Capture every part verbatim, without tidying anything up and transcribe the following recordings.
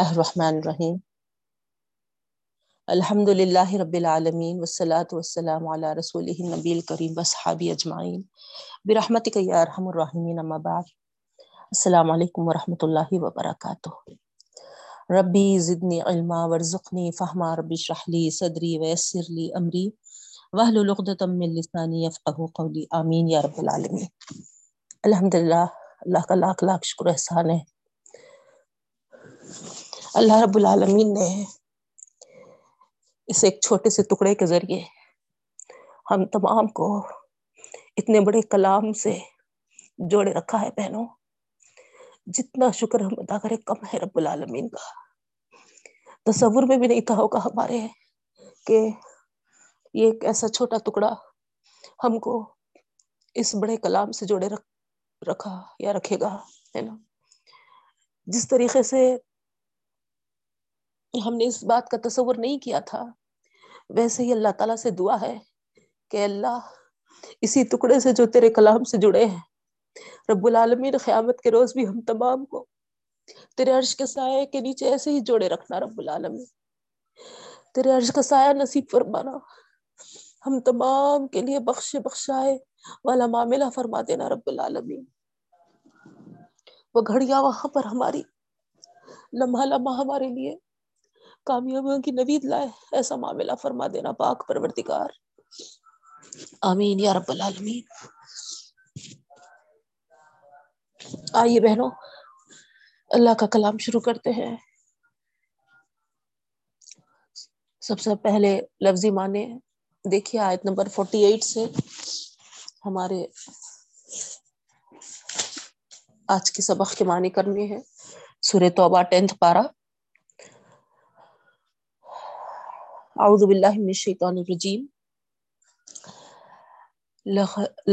الرحمن الرحیم الحمد للہ رب العالمین والصلاة والسلام علی رسولہ النبی الکریم واصحابہ اجمعین برحمتک یا ارحم الراحمین اما بعد۔ السلام علیکم ورحمۃ اللہ وبرکاتہ۔ ربی زدنی علما وارزقنی فہما رب اشرح لی صدری ویسر لی امری واحلل عقدۃ من لسانی یفقہوا قولی آمین یا رب العالمین۔ الحمدللہ، اللہ کا لاکھ لاکھ شکر احسان ہے، اللہ رب العالمین نے اس ایک چھوٹے سے ٹکڑے کے ذریعے ہم تمام کو اتنے بڑے کلام سے جوڑے رکھا ہے۔ بہنوں، جتنا شکر ہم ادا کریں کم ہے رب العالمین کا۔ تصور میں بھی نہیں تھا ہوگا ہمارے کہ یہ ایک ایسا چھوٹا ٹکڑا ہم کو اس بڑے کلام سے جوڑے رکھ رکھا یا رکھے گا، ہے نا۔ جس طریقے سے ہم نے اس بات کا تصور نہیں کیا تھا، ویسے ہی اللہ تعالیٰ سے دعا ہے کہ اللہ اسی ٹکڑے سے جو تیرے کلام سے جڑے ہیں رب العالمین قیامت کے روز بھی ہم تمام کو تیرے عرش کے سائے کے نیچے ایسے ہی جوڑے رکھنا رب العالمین، تیرے عرش کا سایہ نصیب فرمانا، ہم تمام کے لیے بخش بخشائے والا معاملہ فرما دینا رب العالمین۔ وہ گھڑیاں وہاں پر ہماری، لمحہ لمحہ ہمارے لیے کامیابیوں کی نوید لائے، ایسا معاملہ فرما دینا پاک پروردگار، آمین یا رب العالمین۔ آئیے بہنوں، اللہ کا کلام شروع کرتے ہیں۔ سب سے پہلے لفظی معنی دیکھیے، آیت نمبر اڑتالیس سے ہمارے آج کے سبق کے معنی کرنے ہیں۔ سورہ توبہ ٹینتھ پارہ۔ اعوذ باللہ من الشیطان الرجیم۔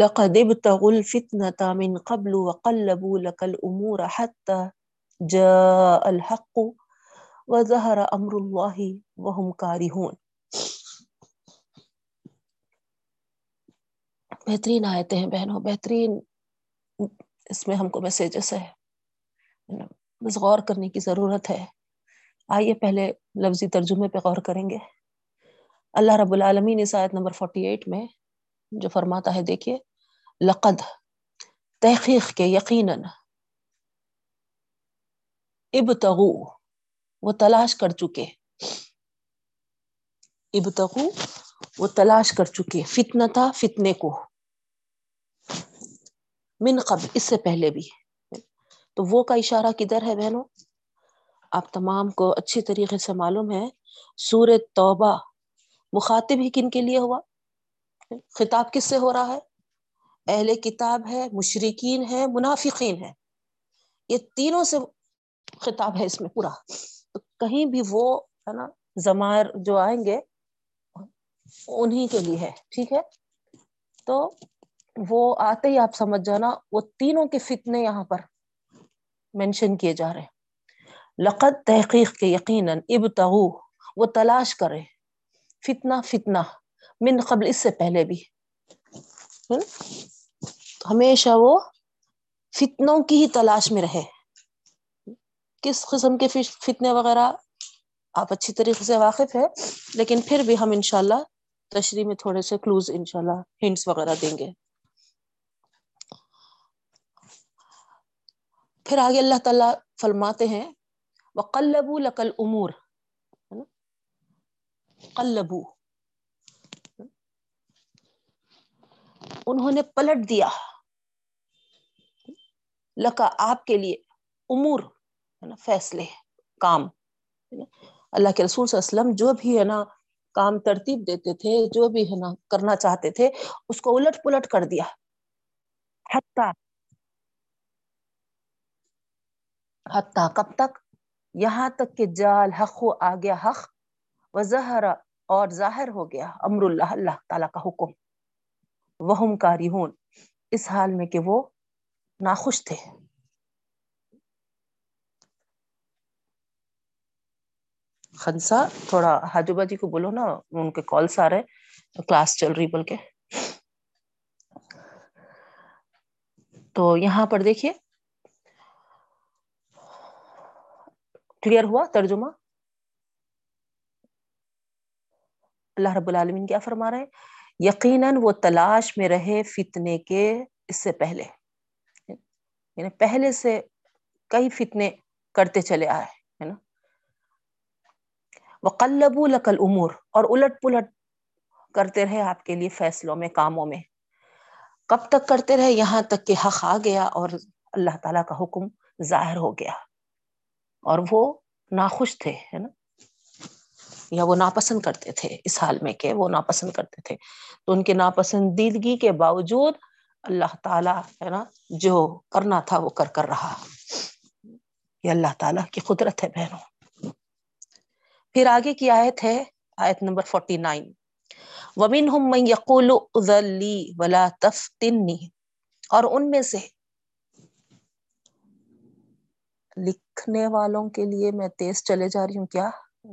لقد ابتغوا الفتنة من قبل وقلبوا لك الامور حتى جاء الحق وظهر امر اللہ وهم كارهون۔ بہترین آیتیں ہیں بہنوں، بہترین اس میں ہم کو میسیجز ہے، بس غور کرنے کی ضرورت ہے۔ آئیے پہلے لفظی ترجمے پہ غور کریں گے۔ اللہ رب العالمین اس آیت نمبر اڑتالیس میں جو فرماتا ہے دیکھیے، لقد تحقیق کے یقیناً، ابتغو وہ تلاش کر چکے، ابتغو وہ تلاش کر چکے، فتنہ تھا فتنے کو، من قبل اس سے پہلے بھی۔ تو وہ کا اشارہ کدھر ہے بہنوں؟ آپ تمام کو اچھی طریقے سے معلوم ہے سورہ توبہ مخاطب ہی کن کے لیے ہوا، خطاب کس سے ہو رہا ہے؟ اہل کتاب ہے، مشرکین ہے، منافقین ہے، یہ تینوں سے خطاب ہے اس میں پورا۔ تو کہیں بھی وہ ہے نا ضمائر جو آئیں گے انہی کے لیے ہے، ٹھیک ہے۔ تو وہ آتے ہی آپ سمجھ جانا وہ تینوں کے فتنے یہاں پر مینشن کیے جا رہے ہیں۔ لقد تحقیق کے یقیناً، ابتغوا وہ تلاش کرے، فتنہ فتنہ من قبل اس سے پہلے بھی۔ ہمیشہ وہ فتنوں کی ہی تلاش میں رہے۔ کس قسم کے فتنے وغیرہ آپ اچھی طریقے سے واقف ہے، لیکن پھر بھی ہم انشاءاللہ تشریح میں تھوڑے سے کلوز انشاءاللہ ہنٹس وغیرہ دیں گے۔ پھر آگے اللہ تعالیٰ فرماتے ہیں وَقَلَّبُوا لَكَ الْأُمُورِ، قلبو انہوں نے پلٹ دیا، لکا آپ کے لیے، امور ہے نا فیصلے کام۔ اللہ کے رسول صلی اللہ علیہ وسلم جو بھی ہے نا کام ترتیب دیتے تھے، جو بھی ہے نا کرنا چاہتے تھے، اس کو الٹ پلٹ کر دیا۔ حتیٰ حتیٰ کب تک؟ یہاں تک کہ جال حق ہو، آ گیا حق، وظہر اور ظاہر ہو گیا، امر اللہ اللہ تعالیٰ کا حکم، وہم کارہون اس حال میں کہ وہ ناخوش تھے۔ خنسا تھوڑا حاجوبہ جی کو بولو نا، ان کے کالس آ رہے، کلاس چل رہی بول کے۔ تو یہاں پر دیکھیے کلیئر ہوا ترجمہ؟ اللہ رب العالمین کیا فرما رہے ہیں؟ یقیناً وہ تلاش میں رہے فتنے کے اس سے پہلے، یعنی پہلے سے کئی فتنے کرتے چلے آئے ہے نا، وَقَلَّبُوا لَكَ الْأُمُورِ، اور الٹ پلٹ کرتے رہے آپ کے لیے فیصلوں میں، کاموں میں، کب تک کرتے رہے؟ یہاں تک کہ حق آ گیا اور اللہ تعالیٰ کا حکم ظاہر ہو گیا اور وہ ناخوش تھے ہے نا، یا وہ ناپسند کرتے تھے، اس حال میں کہ وہ ناپسند کرتے تھے، تو ان کے ناپسندیدگی کے باوجود اللہ تعالیٰ ہے نا جو کرنا تھا وہ کر کر رہا، یہ اللہ تعالیٰ کی قدرت ہے بہنوں۔ پھر آگے کی آیت ہے آیت نمبر فورٹی نائن، وَمِنْهُمْ مَنْ يَقُولُ اُذَن لِّي وَلَا تَفْتِنِّي، اور ان میں سے لکھنے والوں کے لیے میں تیز چلے جا رہی ہوں، کیا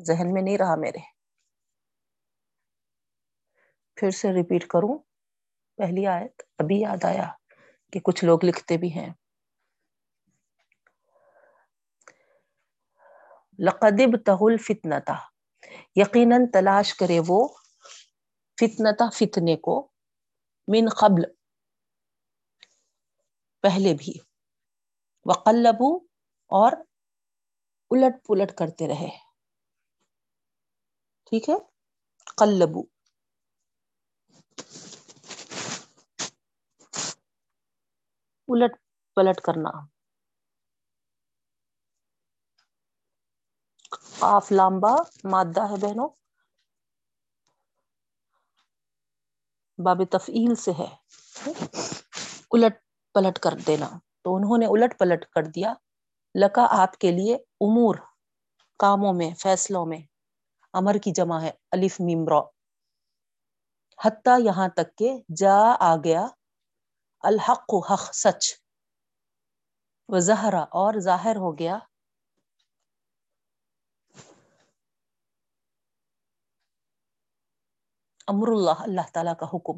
ذہن میں نہیں رہا میرے، پھر سے ریپیٹ کروں پہلی آیت، ابھی یاد آیا کہ کچھ لوگ لکھتے بھی ہیں، لَقَدِ ابْتَغَوُا الْفِتْنَةَ، یقیناً تلاش کرے وہ فتنتا، فتنے کو، من قبل، پہلے بھی، وَقَلَّبُوا، اور الٹ پلٹ کرتے رہے، ٹھیک ہے، قلبو، الٹ پلٹ کرنا، قاف لامبا مادہ ہے بہنوں، باب تفعیل سے ہے، الٹ پلٹ کر دینا، تو انہوں نے الٹ پلٹ کر دیا، لکا آپ کے لیے، امور کاموں میں، فیصلوں میں، امر کی جمع ہے الف میم را، حتیٰ یہاں تک کہ جا آ گیا، الحق حق سچ، وظہرا، اور ظاہر ہو گیا، امر اللہ، اللہ تعالیٰ کا حکم،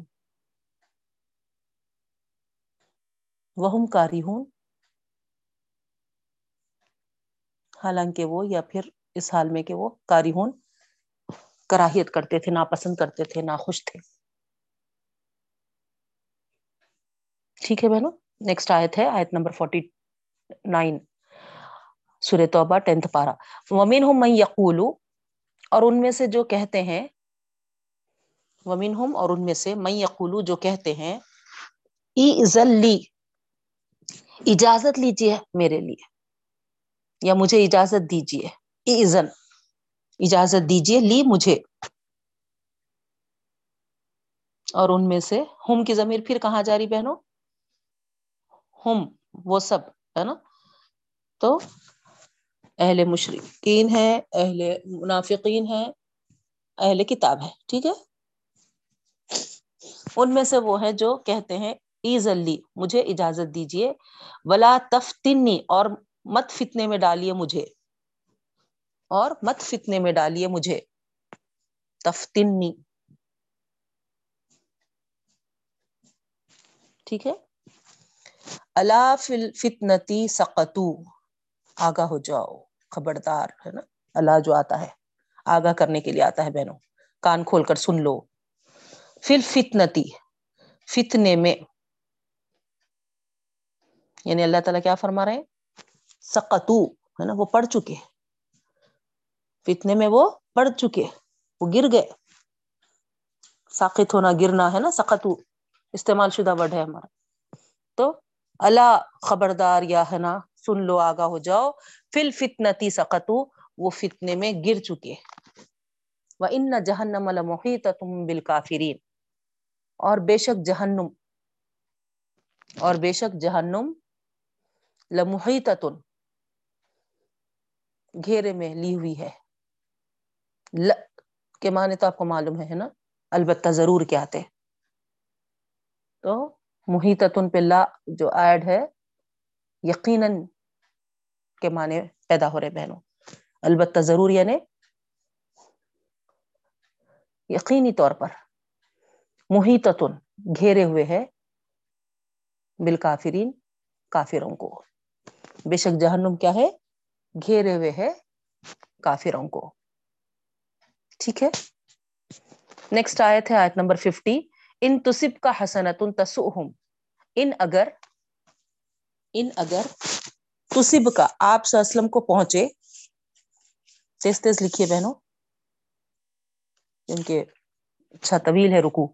وہم کارہون، حالانکہ وہ، یا پھر اس حال میں کہ وہ کارہون کراہیت کرتے تھے، ناپسند کرتے تھے، ناخوش تھے، ٹھیک ہے بہنوں۔ نیکسٹ آیت ہے آیت نمبر فورٹی نائن، سورہ توبہ ٹینتھ پارہ، وَمِنْهُمْ مَنْ يَقُولُ، اور ان میں سے جو کہتے ہیں، وَمِنْهُمْ، اور ان میں سے، مَنْ يَقُولُ، جو کہتے ہیں، اِذْن لِّی، اجازت لیجیے میرے لیے، یا مجھے اجازت دیجیے، اِذْن، اجازت دیجیے، لی، مجھے، اور ان میں سے، ہم کی ضمیر پھر کہاں جا رہی بہنوں؟ ہم، وہ سب ہے نا، تو اہل مشرکین ہیں، اہل منافقین ہیں، اہل کتاب ہے، ٹھیک ہے، ان میں سے وہ ہے جو کہتے ہیں اِذْن لِّی، مجھے اجازت دیجیے، وَلَا تَفْتِنِّی، اور مت فتنے میں ڈالیے مجھے، اور مت فتنے میں ڈالیے مجھے، تفتنی، ٹھیک ہے، الا فی الفتنتی سقطو، آگاہ ہو جاؤ، خبردار ہے نا، الا جو آتا ہے آگاہ کرنے کے لیے آتا ہے بہنوں، کان کھول کر سن لو، فی الفتنتی، فتنے میں، یعنی اللہ تعالیٰ کیا فرما رہے ہیں؟ سقطو ہے نا، وہ پڑھ چکے ہیں فتنے میں، وہ پڑ چکے، وہ گر گئے، ساقط ہونا، گرنا ہے نا، سقطو استعمال شدہ ورڈ ہے ہمارا، تو الا خبردار، یا ہے نا، سن لو، آگاہ ہو جاؤ، فی الفتنتی سقطو، وہ فتنے میں گر چکے، وَإِنَّ جَهَنَّمَ لَمُحِيطَةٌ بِالْكَافِرِينَ، اور بے شک جہنم، اور بے شک جہنم، لَمُحِيطَةٌ، گھیرے میں لی ہوئی ہے، ل کے معنی تو آپ کو معلوم ہے نا، البتہ ضرور کے آتے، تو محیطتن پہ لا جو ایڈ ہے، یقیناً کے معنی پیدا ہو رہے بہنوں، البتہ ضرور یعنی یقینی طور پر، محیطتن گھیرے ہوئے ہے، بالکافرین، کافروں کو، بے شک جہنم کیا ہے؟ گھیرے ہوئے ہے کافروں کو. ٹھیک ہے، نیکسٹ آیت ہے آیت نمبر پچاس. ان تصب کا حسنۃ تسؤہم، ان اگر ان اگر تصب کا آپ صلی اللہ علیہ وسلم کو پہنچے، تیز تیز لکھیے بہنوں کیونکہ اچھا طویل ہے رکوع.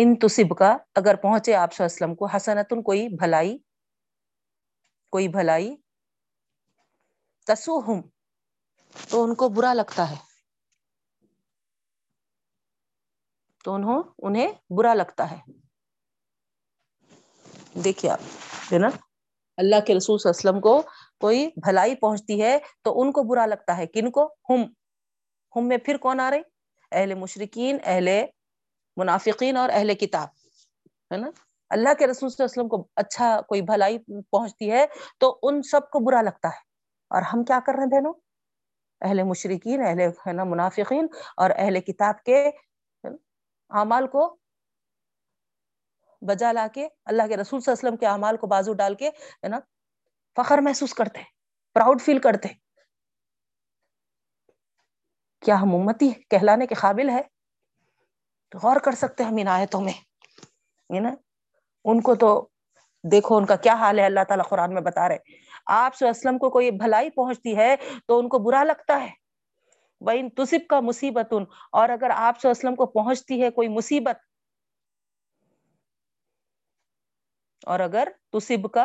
ان تصب کا اگر پہنچے آپ صلی اللہ علیہ وسلم کو حسنۃ کوئی بھلائی، کوئی بھلائی تسوہم تو ان کو برا لگتا ہے، تو انہوں انہیں برا لگتا ہے. دیکھیے آپ ہے نا، اللہ کے رسول صلی اللہ علیہ وسلم کو کوئی بھلائی پہنچتی ہے تو ان کو برا لگتا ہے. کن کو؟ ہم. ہم میں پھر کون آ رہے؟ اہل مشرکین، اہل منافقین اور اہل کتاب ہے نا. اللہ کے رسول صلی اللہ علیہ وسلم کو اچھا کوئی بھلائی پہنچتی ہے تو ان سب کو برا لگتا ہے. اور ہم کیا کر رہے ہیں بہنوں؟ اہل مشرکین، اہل منافقین اور اہل کتاب کے اعمال کو بجا لا کے اللہ کے رسول صلی اللہ علیہ وسلم کے اعمال کو بازو ڈال کے ہے نا فخر محسوس کرتے ہیں، پراؤڈ فیل کرتے ہیں. کیا ہم امتی کہلانے کے قابل ہے؟ تو غور کر سکتے ہیں ہم ان آیتوں میں ہے نا. ان کو تو دیکھو ان کا کیا حال ہے، اللہ تعالیٰ قرآن میں بتا رہے آپ صلی اللہ علیہ وسلم کو کوئی بھلائی پہنچتی ہے تو ان کو برا لگتا ہے. وَإِن تُصِبْكَ مُصِيبَةٌ، اور اگر آپ صلی اللہ علیہ وسلم کو پہنچتی ہے کوئی مصیبت، اور اگر تُصِبْكَ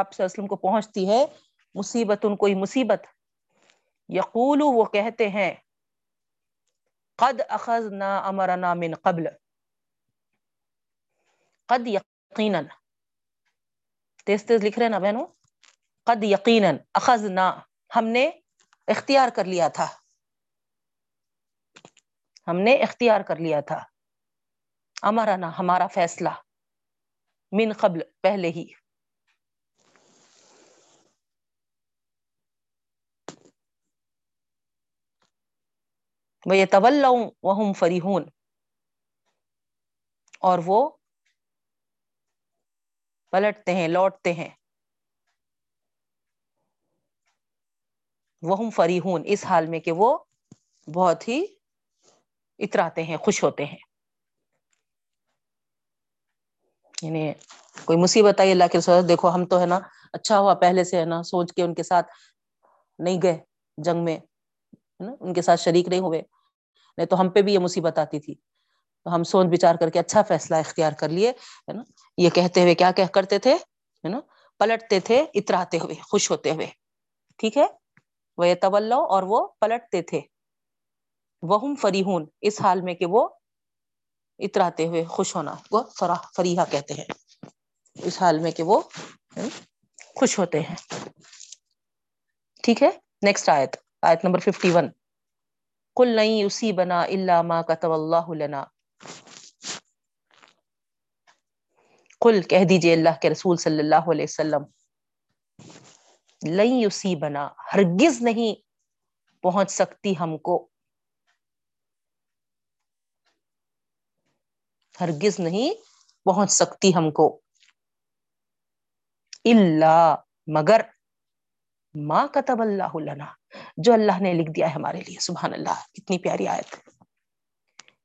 آپ صلی اللہ علیہ وسلم کو پہنچتی ہے مصیبتن کوئی مصیبت، یقولو وہ کہتے ہیں قد اخذنا امرنا من قبل، قد یقیناً، تیز تیز لکھ رہے نا بہنوں، قد یقیناً اخذنا ہم نے اختیار کر لیا تھا، ہم نے اختیار کر لیا تھا امرنا ہمارا فیصلہ، من قبل پہلے ہی، وَيَتَوَلَّوْا وَهُمْ فَرِحُونَ اور وہ پلٹتے ہیں، لوٹتے ہیں، وَهُمْ فَرِحُونَ اس حال میں کہ وہ بہت ہی اتراتے ہیں، خوش ہوتے ہیں. یعنی کوئی مصیبت آئی اللہ کے رسول، دیکھو ہم تو ہے نا اچھا ہوا پہلے سے ہے نا سوچ کے ان کے ساتھ نہیں گئے جنگ میں، ان کے ساتھ شریک نہیں ہوئے، نہیں تو ہم پہ بھی یہ مصیبت آتی تھی، تو ہم سوچ بچار کر کے اچھا فیصلہ اختیار کر لیے ہے نا. یہ کہتے ہوئے کیا کہہ کرتے تھے ہے نا، پلٹتے تھے اتراتے ہوئے، خوش ہوتے ہوئے. ٹھیک ہے، وَيَتَوَلَّوْا اور وہ پلٹتے تھے، وَهُمْ فَرِحُونَ اس حال میں کہ وہ اتراتے ہوئے خوش ہونا کو فریحہ کہتے ہیں، اس حال میں کہ وہ خوش ہوتے ہیں. ٹھیک ہے، نیکسٹ آیت آیت نمبر اکپن. قل لن یصیبنا الا ما كتب اللہ لنا، قل کہہ دیجئے اللہ کے رسول صلی اللہ علیہ وسلم، لن یصیبنا ہرگز نہیں پہنچ سکتی ہم کو، ہرگز نہیں پہنچ سکتی ہم کو الا مگر ما كتب اللہ لنا جو اللہ نے لکھ دیا ہے ہمارے لیے. سبحان اللہ، کتنی پیاری آیت.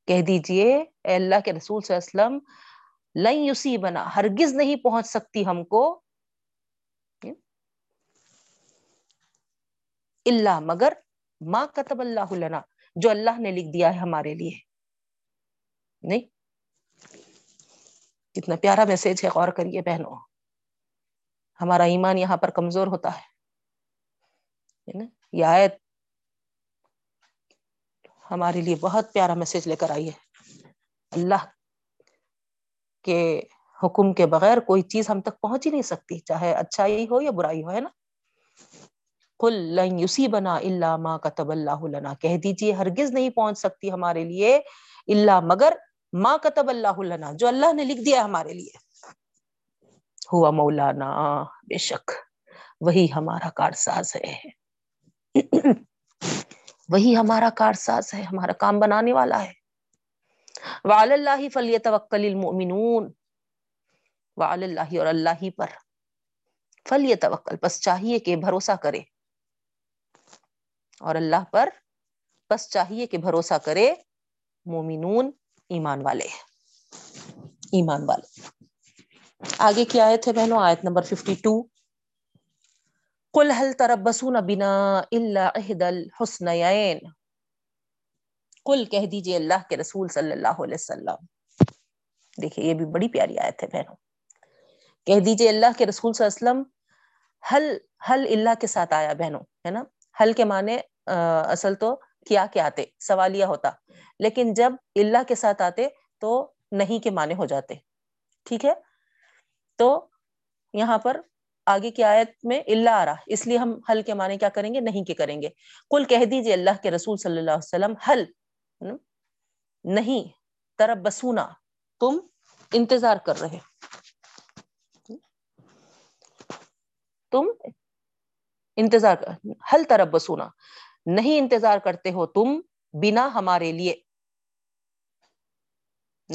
کہہ دیجئے اے اللہ کے رسول صلی اللہ علیہ وسلم، لن یصیبنا ہرگز نہیں پہنچ سکتی ہم کو الا مگر ما كتب اللہ لنا جو اللہ نے لکھ دیا ہے ہمارے لیے. نہیں، کتنا پیارا میسج ہے. غور کریے بہنوں، ہمارا ایمان یہاں پر کمزور ہوتا ہے. یہ آیت ہمارے لیے بہت پیارا میسج لے کر آئی ہے. اللہ کے حکم کے بغیر کوئی چیز ہم تک پہنچ ہی نہیں سکتی، چاہے اچھائی ہو یا برائی ہو، ہے نا. قل لن یصیبنا الا ما كتب اللہ لنا، کہہ دیجیے ہرگز نہیں پہنچ سکتی ہمارے لیے الا مگر ما كتب اللہ لنا جو اللہ نے لکھ دیا ہمارے لیے. ہوا مولانا، بے شک وہی ہمارا کارساز ہے، وہی ہمارا کارساز ہے، ہمارا کام بنانے والا ہے. وعلی اللہ فلیتوکل المؤمنون، وعلی اللہ اور اللہ ہی پر فلیتوکل بس چاہیے کہ بھروسہ کرے، اور اللہ پر بس چاہیے کہ بھروسہ کرے مومنون ایمان والے ایمان والے آگے کی آیت ہے بہنوں, آیت نمبر ففٹی ٹو. قل هل تربصون بنا الا احدى الحسنيين. قل کہہ دیجئے اللہ کے رسول صلی اللہ علیہ وسلم, دیکھیے یہ بھی بڑی پیاری آیت ہے بہنوں, کہہ دیجئے اللہ کے رسول صلی اللہ علیہ وسلم, حل حل اللہ کے ساتھ آیا بہنوں ہے نا, حل کے معنی اصل تو کیا کے آتے سوالیہ ہوتا, لیکن جب اللہ کے ساتھ آتے تو نہیں کے معنی ہو جاتے, ٹھیک ہے. تو یہاں پر آگے کی آیت میں اللہ آ رہا, اس لیے ہم حل کے معنی کیا کریں گے, نہیں کے کریں گے. قل کہہ دیجئے اللہ کے رسول صلی اللہ علیہ وسلم, حل نہیں, تربسونا تم انتظار کر رہے, تم انتظار کر, حل تربسونا نہیں انتظار کرتے ہو تم, بنا ہمارے لیے,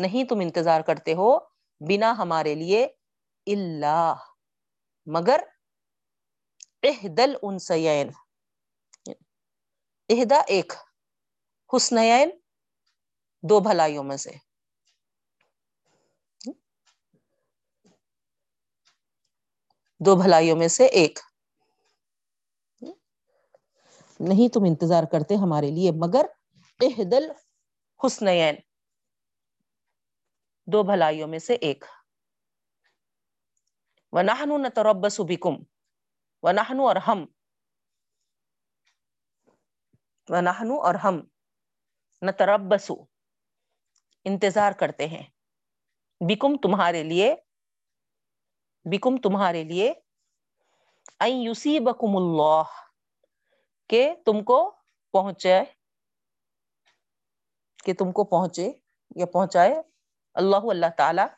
نہیں تم انتظار کرتے ہو بنا ہمارے لیے, اللہ مگر احدل انسیین, احدا ایک, حسنین دو بھلائیوں میں سے, دو بھلائیوں میں سے ایک, نہیں تم انتظار کرتے ہمارے لیے مگر احدل حسنین دو بھلائیوں میں سے ایک, وَنَحْنُ نَتَرَبَّصُ بِكُمْ, وَنَحْنُ اور ہم, وَنَحْنُ اور ہم, نَتَرَبَّصُ انتظار کرتے ہیں, بِكُمْ تمہارے لیے, بِكُمْ تمہارے لیے, اَن يُصِيبَكُمُ اللَّهُ کہ تم کو پہنچے, کہ تم کو پہنچے یا پہنچائے اللہ اللہ تعالی,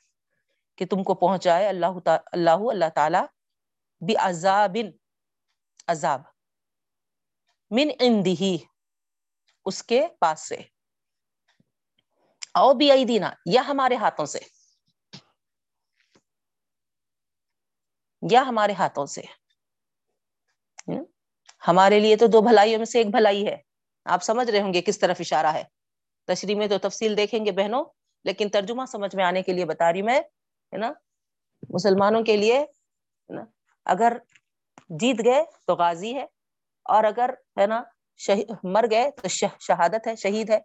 کہ تم کو پہنچائے اللہ اللہ اللہ تعالی, بعذاب عذاب, من عنده اس کے پاس سے, او بأیدینا یا ہمارے ہاتھوں سے, یا ہمارے ہاتھوں سے. ہمارے لیے تو دو بھلائیوں میں سے ایک بھلائی ہے, آپ سمجھ رہے ہوں گے کس طرف اشارہ ہے, تشریح میں تو تفصیل دیکھیں گے بہنوں, لیکن ترجمہ سمجھ میں آنے کے لیے بتا رہی میں ہے نا, مسلمانوں کے لیے ہے نا, اگر جیت گئے تو غازی ہے, اور اگر ہے نا مر گئے تو شہادت ہے, شہید ہے,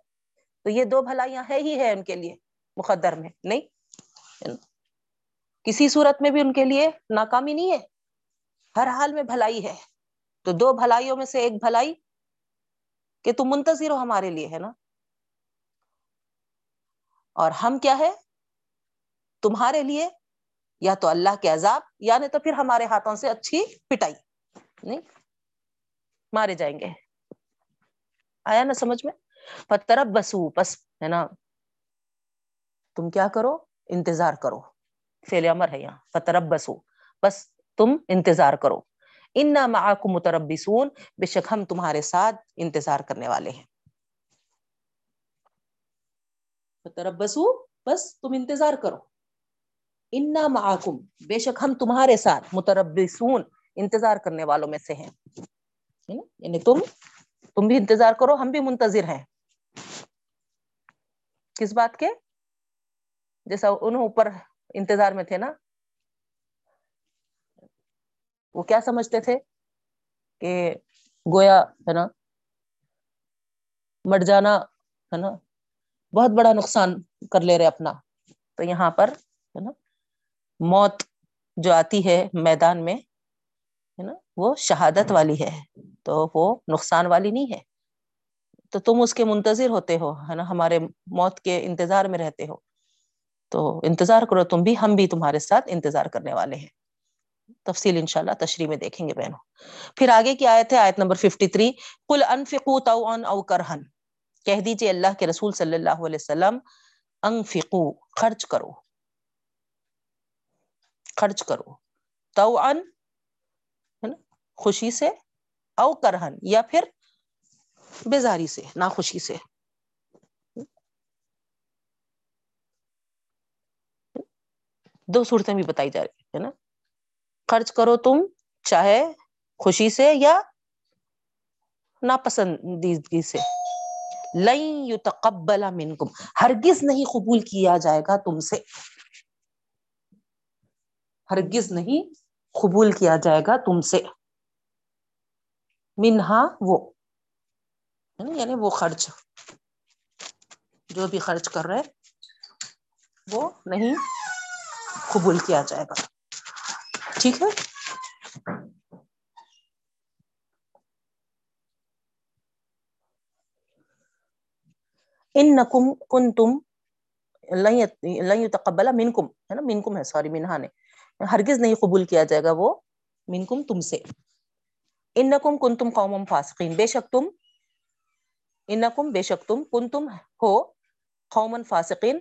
تو یہ دو بھلائیاں ہے ہی ہے ان کے لیے مقدر میں, نہیں کسی صورت میں بھی ان کے لیے ناکامی نہیں ہے, ہر حال میں بھلائی ہے. تو دو بھلائیوں میں سے ایک بھلائی کہ تم منتظر ہو ہمارے لیے ہے نا, اور ہم کیا ہے تمہارے لیے, یا تو اللہ کے عذاب, یعنی تو پھر ہمارے ہاتھوں سے اچھی پٹائی, نہیں مارے جائیں گے. آیا نا سمجھ میں؟ فتربصوا پس ہے نا تم کیا کرو, انتظار کرو, فعل امر ہے یہاں, فتربصوا پس تم انتظار کرو, انا معاکم متربصون بے شک ہم تمہارے ساتھ انتظار کرنے والے ہیں. فتربصوا بس تم انتظار کرو, انا معاکم بے شک ہم تمہارے ساتھ, متربصون انتظار کرنے والوں میں سے ہیں, یعنی تم تم بھی انتظار کرو, ہم بھی منتظر ہیں کس بات کے, جیسا انہوں اوپر انتظار میں تھے نا, وہ کیا سمجھتے تھے کہ گویا ہے نا مر جانا ہے نا بہت بڑا نقصان کر لے رہے اپنا, تو یہاں پر ہے نا موت جو آتی ہے میدان میں ہے نا وہ شہادت والی ہے, تو وہ نقصان والی نہیں ہے, تو تم اس کے منتظر ہوتے ہو ہے نا, ہمارے موت کے انتظار میں رہتے ہو, تو انتظار کرو تم بھی, ہم بھی تمہارے ساتھ انتظار کرنے والے ہیں. تفصیل انشاءاللہ تشریح میں دیکھیں گے بہنوں. پھر آگے کی آیت ہے, آیت نمبر ففٹی تھری. قل انفقوا طوعا او کرہا, کہہ دیجئے اللہ کے رسول صلی اللہ علیہ وسلم, انفقوا خرچ کرو, خرچ کرو, طوعا خوشی سے, او کرہا یا پھر بیزاری سے ناخوشی سے, دو صورتیں بھی بتائی جا رہی ہے نا, خرچ کرو تم چاہے خوشی سے یا ناپسندیدگی سے. لَن يُتَقَبَّلَ مِنْكُمْ، ہرگز نہیں قبول کیا جائے گا تم سے، ہرگز نہیں قبول کیا جائے گا تم سے. منہا، وہ یعنی وہ خرچ جو بھی خرچ کر رہے وہ نہیں قبول کیا جائے گا. ٹھیک ہے، انکم کنتم لن یتقبل منکم، ہے نا منکم ہے، سوری منہا نے، ہرگز نہیں قبول کیا جائے گا وہ منکم تم سے. انکم کنتم قوم فاسقین، بے شک تم، انکم بے شک تم، کنتم ہو، قوم فاسقین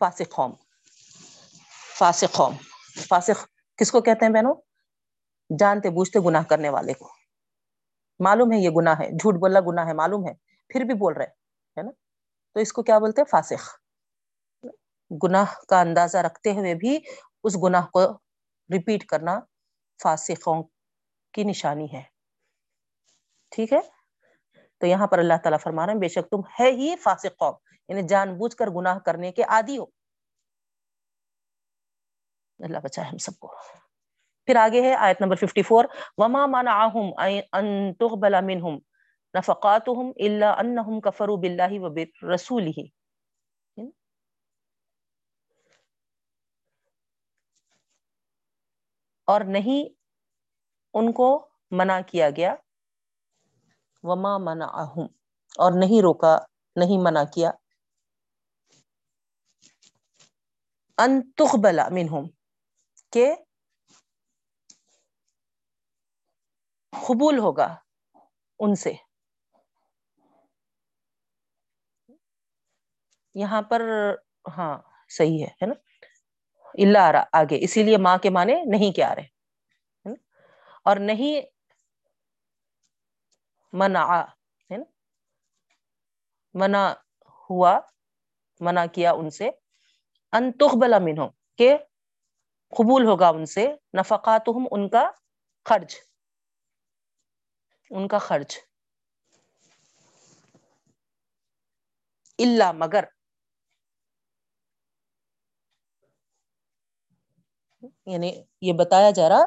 فاسق قوم، فاسق قوم. فاسق کس کو کہتے ہیں بہنوں؟ جانتے بوجھتے گناہ کرنے والے کو. معلوم ہے یہ گناہ ہے، جھوٹ بولنا گناہ ہے معلوم ہے، پھر بھی بول رہے ہے نا، تو اس کو کیا بولتے ہیں؟ فاسق. گناہ کا اندازہ رکھتے ہوئے بھی اس گناہ کو ریپیٹ کرنا فاسقوں کی نشانی ہے. ٹھیک ہے، تو یہاں پر اللہ تعالیٰ فرما رہے ہیں بے شک تم ہے ہی فاسق قوم، یعنی جان بوجھ کر گناہ کرنے کے عادی ہو. اللہ بچائے ہم سب کو. پھر آگے ہے آیت نمبر چون پچاس، وَمَا مَنَعَهُمْ أَن تُقْبَلَ مِنْهُمْ نَفَقَاتُهُمْ إِلَّا أَنَّهُمْ كَفَرُوا بِاللَّهِ وَبِرَسُولِهِ. اور نہیں ان کو منع کیا گیا، وَمَا مَنَعَهُمْ، اور نہیں روکا نہیں منع کیا، أَن تُقْبَلَ مِنْهُمْ، کہ قبول ہوگا ان سے. یہاں پر ہاں صحیح ہے نا، اللہ آگے اسی لیے ماں کے معنی نہیں کے آ رہے، اور نہیں منع ہے نا، منع ہوا منع کیا ان سے، ان تقبل منہم کہ قبول ہوگا ان سے، نفقاتہم ان کا خرچ، ان کا خرچ، الا مگر، یعنی یہ بتایا جا رہا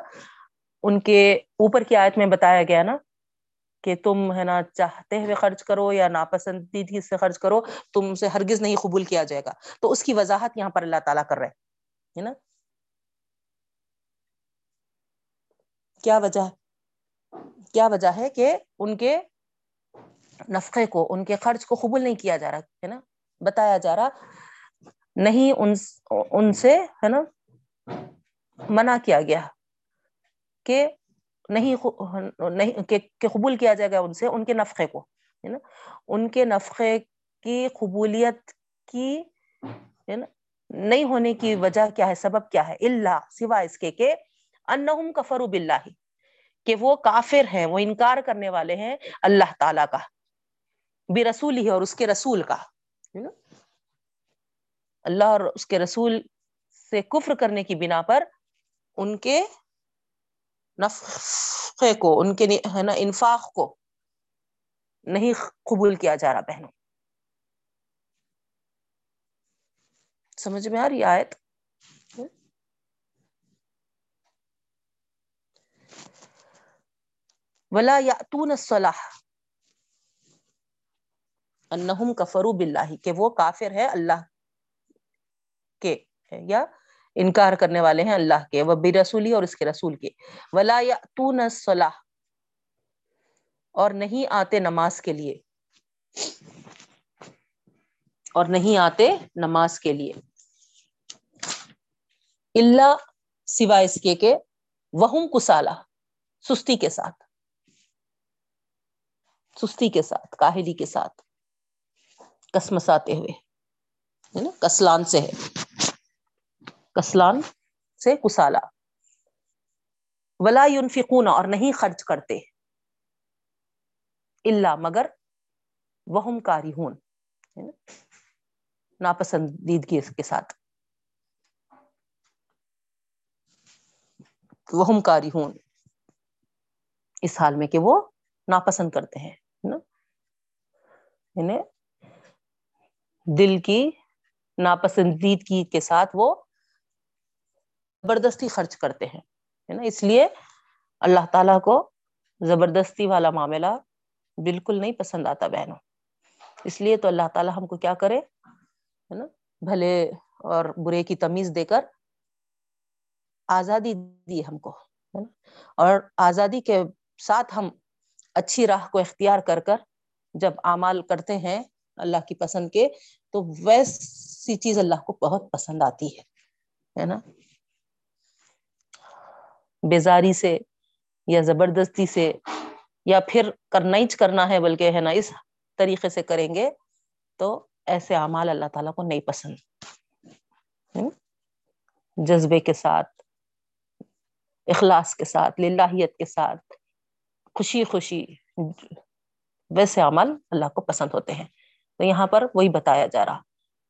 ان کے اوپر کی آیت میں بتایا گیا نا کہ تم ہے نا چاہتے ہوئے خرچ کرو یا ناپسندیدگی سے خرچ کرو تم سے ہرگز نہیں قبول کیا جائے گا، تو اس کی وضاحت یہاں پر اللہ تعالیٰ کر رہے ہے نا. کیا وجہ کیا وجہ ہے کہ ان کے نفقے کو، ان کے خرچ کو قبول نہیں کیا جا رہا ہے نا، بتایا جا رہا نہیں ان ان سے ہے نا منع کیا گیا کہ نہیں نہیں کہ قبول کیا جائے گا ان سے ان کے نفقے کو، ہے نا ان کے نفقے کی قبولیت کی ہے نا نہیں ہونے کی وجہ کیا ہے، سبب کیا ہے؟ اللہ، سوائے اس کے کہ انہم کفروا باللہ، کہ وہ کافر ہیں، وہ انکار کرنے والے ہیں اللہ تعالیٰ کا، برسول ہی اور اس کے رسول کا، اللہ اور اس کے رسول سے کفر کرنے کی بنا پر ان کے نفقے کو، ان کے ہے نا انفاق کو نہیں قبول کیا جا رہا. بہنوں سمجھ میں آ رہی آیت؟ وَلَا يَأْتُونَ الصَّلَاةَ أَنَّهُمْ كَفَرُوا بِاللَّهِ، کہ وہ کافر ہے اللہ کے یا انکار کرنے والے ہیں اللہ کے، وَبِرَسُولِهِ اور اس کے رسول کے. وَلَا يَأْتُونَ الصَّلَاةَ، اور نہیں آتے نماز کے لیے، اور نہیں آتے نماز کے لیے، إِلَّا سوائے اس کے کہ وَهُمْ كُسَالَى، سستی کے ساتھ، سستی کے ساتھ، کاہلی کے ساتھ، کسمساتے ہوئے ہے نا، کسلان سے ہے، کسلان سے کسالا. ولا ينفقون، اور نہیں خرچ کرتے، الا مگر وہم کارہون، ناپسندیدگی اس کے ساتھ، وہم کارہون اس حال میں کہ وہ ناپسند کرتے ہیں نا, یعنی دل کی ناپسندیدگی کے ساتھ وہ زبردستی خرچ کرتے ہیں, ہے نا. اس لیے اللہ تعالیٰ کو زبردستی والا معاملہ بالکل نہیں پسند آتا بہنوں. اس لیے تو اللہ تعالیٰ ہم کو کیا کرے, ہے نا, بھلے اور برے کی تمیز دے کر آزادی دی ہم کو, ہے نا, اور آزادی کے ساتھ ہم اچھی راہ کو اختیار کر کر جب اعمال کرتے ہیں اللہ کی پسند کے, تو ویسی چیز اللہ کو بہت پسند آتی ہے, ہے نا. بیزاری سے یا زبردستی سے یا پھر کرنا ہی کرنا ہے بلکہ, ہے نا, اس طریقے سے کریں گے تو ایسے اعمال اللہ تعالیٰ کو نہیں پسند. جذبے کے ساتھ, اخلاص کے ساتھ, للہیت کے ساتھ, خوشی خوشی, ویسے اعمال اللہ کو پسند ہوتے ہیں. تو یہاں پر وہی بتایا جا رہا,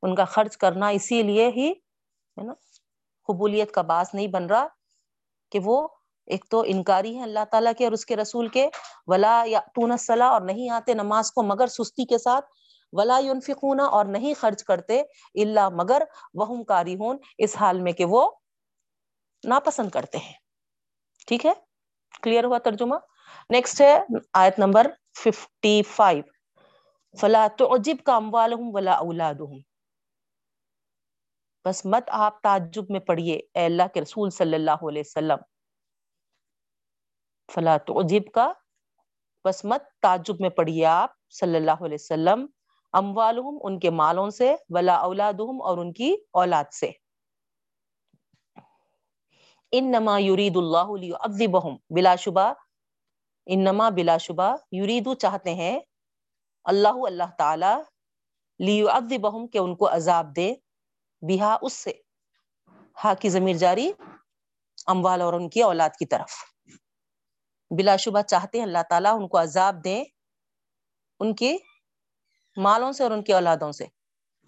ان کا خرچ کرنا اسی لیے ہی, ہے نا, قبولیت کا باعث نہیں بن رہا کہ وہ ایک تو انکاری ہیں اللہ تعالیٰ کے اور اس کے رسول کے, ولا یاتون الصلاۃ, اور نہیں آتے نماز کو مگر سستی کے ساتھ, ولا ينفقون, اور نہیں خرچ کرتے, الا مگر, وہم کارہون, اس حال میں کہ وہ ناپسند کرتے ہیں. ٹھیک ہے, کلیئر ہوا ترجمہ. نیکسٹ ہے آیت نمبر پچپن. فلا تعجبک اموالہم ولا اولادہم, بس مت آپ تعجب میں پڑیے اے اللہ کے رسول صلی اللہ علیہ وسلم. فلا تعجب کا, بس مت تعجب میں پڑیے آپ صلی اللہ علیہ وسلم, اموالہم, ان کے مالوں سے, ولا اولادہم, اور ان کی اولاد سے. انما یرید اللہ لیعذبہم, بلا شبہ, انما بلا شبہ, یریدو چاہتے ہیں, اللہ اللہ تعالی, لیعذبہم, کہ ان کو عذاب دے, بیہا اس سے, ہا کی ضمیر جاری اموال اور ان کی اولاد کی طرف. بلا شبہ چاہتے ہیں اللہ تعالیٰ ان کو عذاب دیں ان کے مالوں سے اور ان کی اولادوں سے,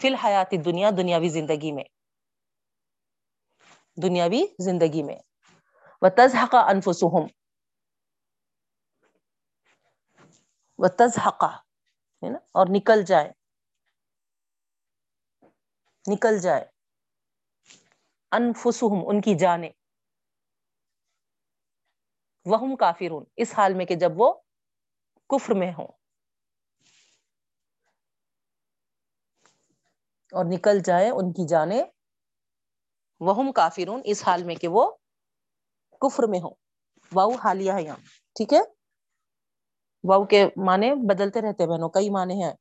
فی الحیات دنیا, دنیاوی زندگی میں, دنیاوی زندگی میں. وتزہق انفسہم, وتزہق, ہے نا, اور نکل جائے, نکل جائے, انفسہم, ان کی جانیں, وہم کافرون, اس حال میں کہ جب وہ کفر میں ہوں, اور نکل جائیں ان کی جانیں, وہم کافرون, اس حال میں کہ وہ کفر میں ہوں. واؤ حالیہ ہے یہاں, ٹھیک ہے. واؤ کے معنی بدلتے رہتے بہنوں, کئی معنی ہیں,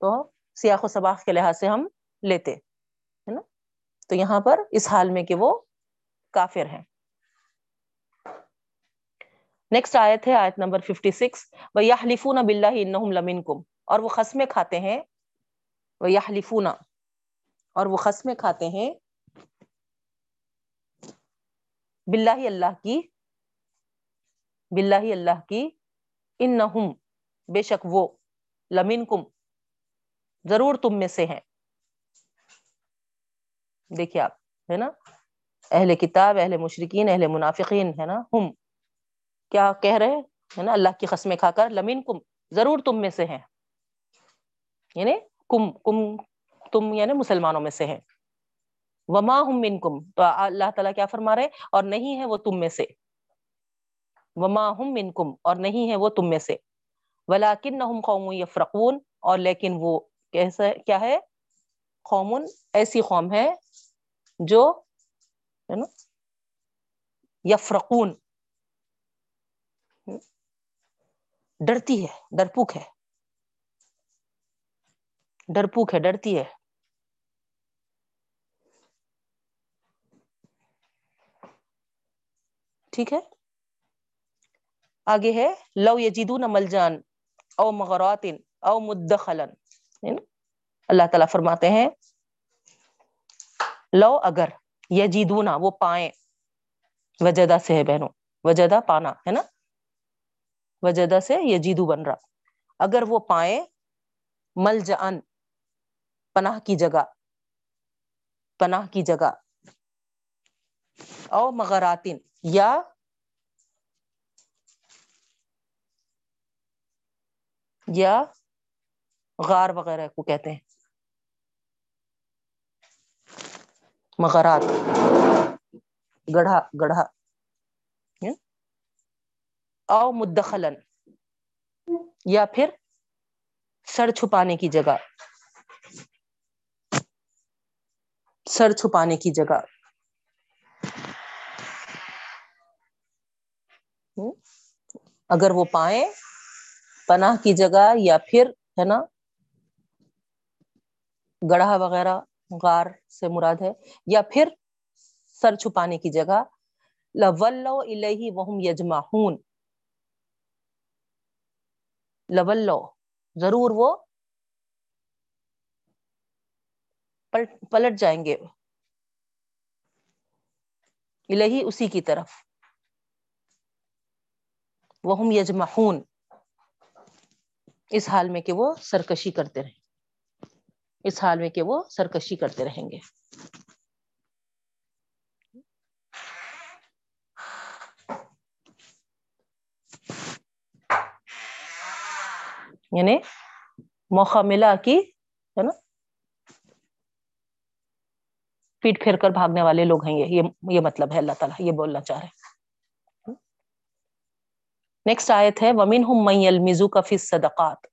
تو سیاق و سباق کے لحاظ سے ہم لیتے, ہے نا. تو یہاں پر اس حال میں کہ وہ کافر ہیں. نیکسٹ آیت ہے آیت نمبر چھپن. وَيَحْلِفُونَ بِاللَّهِ إِنَّهُمْ لَمِنْكُمْ, اور وہ خصمیں کھاتے ہیں, وَيَحْلِفُونَ, اور وہ خصمیں کھاتے ہیں, بِاللَّهِ اللہ کی, بِاللَّهِ اللہ کی, إِنَّهُمْ, بے شک وہ, لَمِنْكُمْ, ضرور تم میں سے ہیں. دیکھیے آپ, ہے نا, اہل کتاب, اہل مشرکین, اہل منافقین, ہے نا, ہم کیا کہہ رہے ہیں نا, اللہ کی قسمیں کھا کر, لمنکم, ضرور تم میں سے ہیں, یعنی کم, کم تم یعنی مسلمانوں میں سے ہیں. وما ہم منکم, تو اللہ تعالیٰ کیا فرما رہے ہیں, اور نہیں ہے وہ تم میں سے. وما ہم منکم, اور نہیں ہے وہ تم میں سے. ولکنہم قوم یفرقون, اور لیکن وہ کیسا, کیا ہے, قوم, ایسی قوم ہے جو, ہے نا, یفرقون, ڈرتی ہے, ڈرپوک ہے, ڈرپوک ہے, ڈرتی ہے. ٹھیک ہے, آگے ہے, لو یجدون ملجان او مغارات او مدخلا, اللہ تعالیٰ فرماتے ہیں, لو, اگر, یجدون, وہ پائیں, وجدہ سے ہے بہنوں, وجدہ پانا, ہے نا, وجدہ سے یجیدو بن رہا, اگر وہ پائیں, ملجأن, پناہ کی جگہ, پناہ کی جگہ, او مغاراتن, یا یا غار وغیرہ کو کہتے ہیں مغارات، گڑھا گڑھا او مدخلن یا پھر سر چھپانے کی جگہ، سر چھپانے کی جگہ اگر وہ پائیں، پناہ کی جگہ یا پھر ہے نا گڑھا وغیرہ غار سے مراد ہے، یا پھر سر چھپانے کی جگہ، لولو الیہ وہم یجمعون، لولو ضرور وہ پلٹ جائیں گے، الیہ اسی کی طرف، وہم یجمعون اس حال میں کہ وہ سرکشی کرتے رہیں، اس حال میں کہ وہ سرکشی کرتے رہیں گے. یعنی موقع ملا کہ ہے نا پیٹ پھیر کر بھاگنے والے لوگ ہیں یہ یہ مطلب ہے اللہ تعالیٰ یہ بولنا چاہ رہے ہیں. نیکسٹ آیت ہے وَمِنْهُمْ مَنْ يَلْمِزُكَ فِي الصَّدَقَاتِ،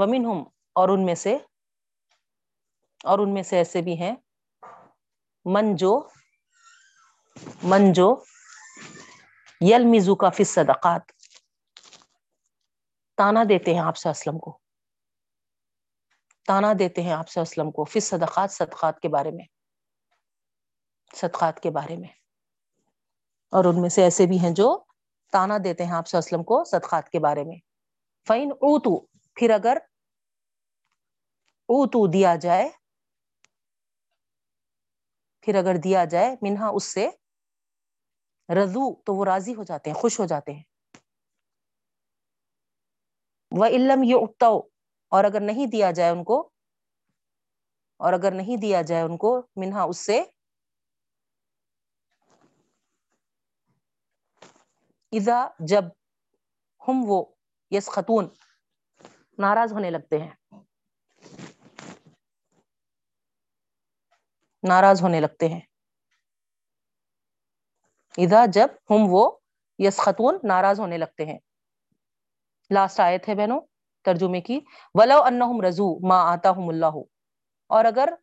وَمِنْهُمْ اور ان میں سے، اور ان میں سے ایسے بھی ہیں من جو، من جو يَلْمِزُكَ فِي الصَّدَقَاتِ تانا دیتے ہیں آپ سے اسلم کو، تانا دیتے ہیں آپ سے اسلم کو فِي الصَّدَقَاتِ صدقات کے بارے میں، صدقات کے بارے میں، اور ان میں سے ایسے بھی ہیں جو تانا دیتے ہیں آپ صلی اللہ علیہ وسلم کو صدقات کے بارے میں. فَإِنْ اُوتُوا پھر اگر اُوتُوا دیا جائے، پھر اگر دیا جائے منہا اس سے، رضو تو وہ راضی ہو جاتے ہیں، خوش ہو جاتے ہیں. وَإِنْ لَمْ يُؤْتَوْا اور اگر نہیں دیا جائے ان کو، اور اگر نہیں دیا جائے ان کو منہا اس سے، اذا جب ہم وہ یسخطون ناراض ہونے لگتے ہیں، ناراض ہونے لگتے ہیں، اذا جب ہم وہ یسخطون ناراض ہونے لگتے ہیں. لاسٹ آیت ہے بہنوں ترجمے کی، ولو انہم رضوا ما آتاہم اللہ اور اگر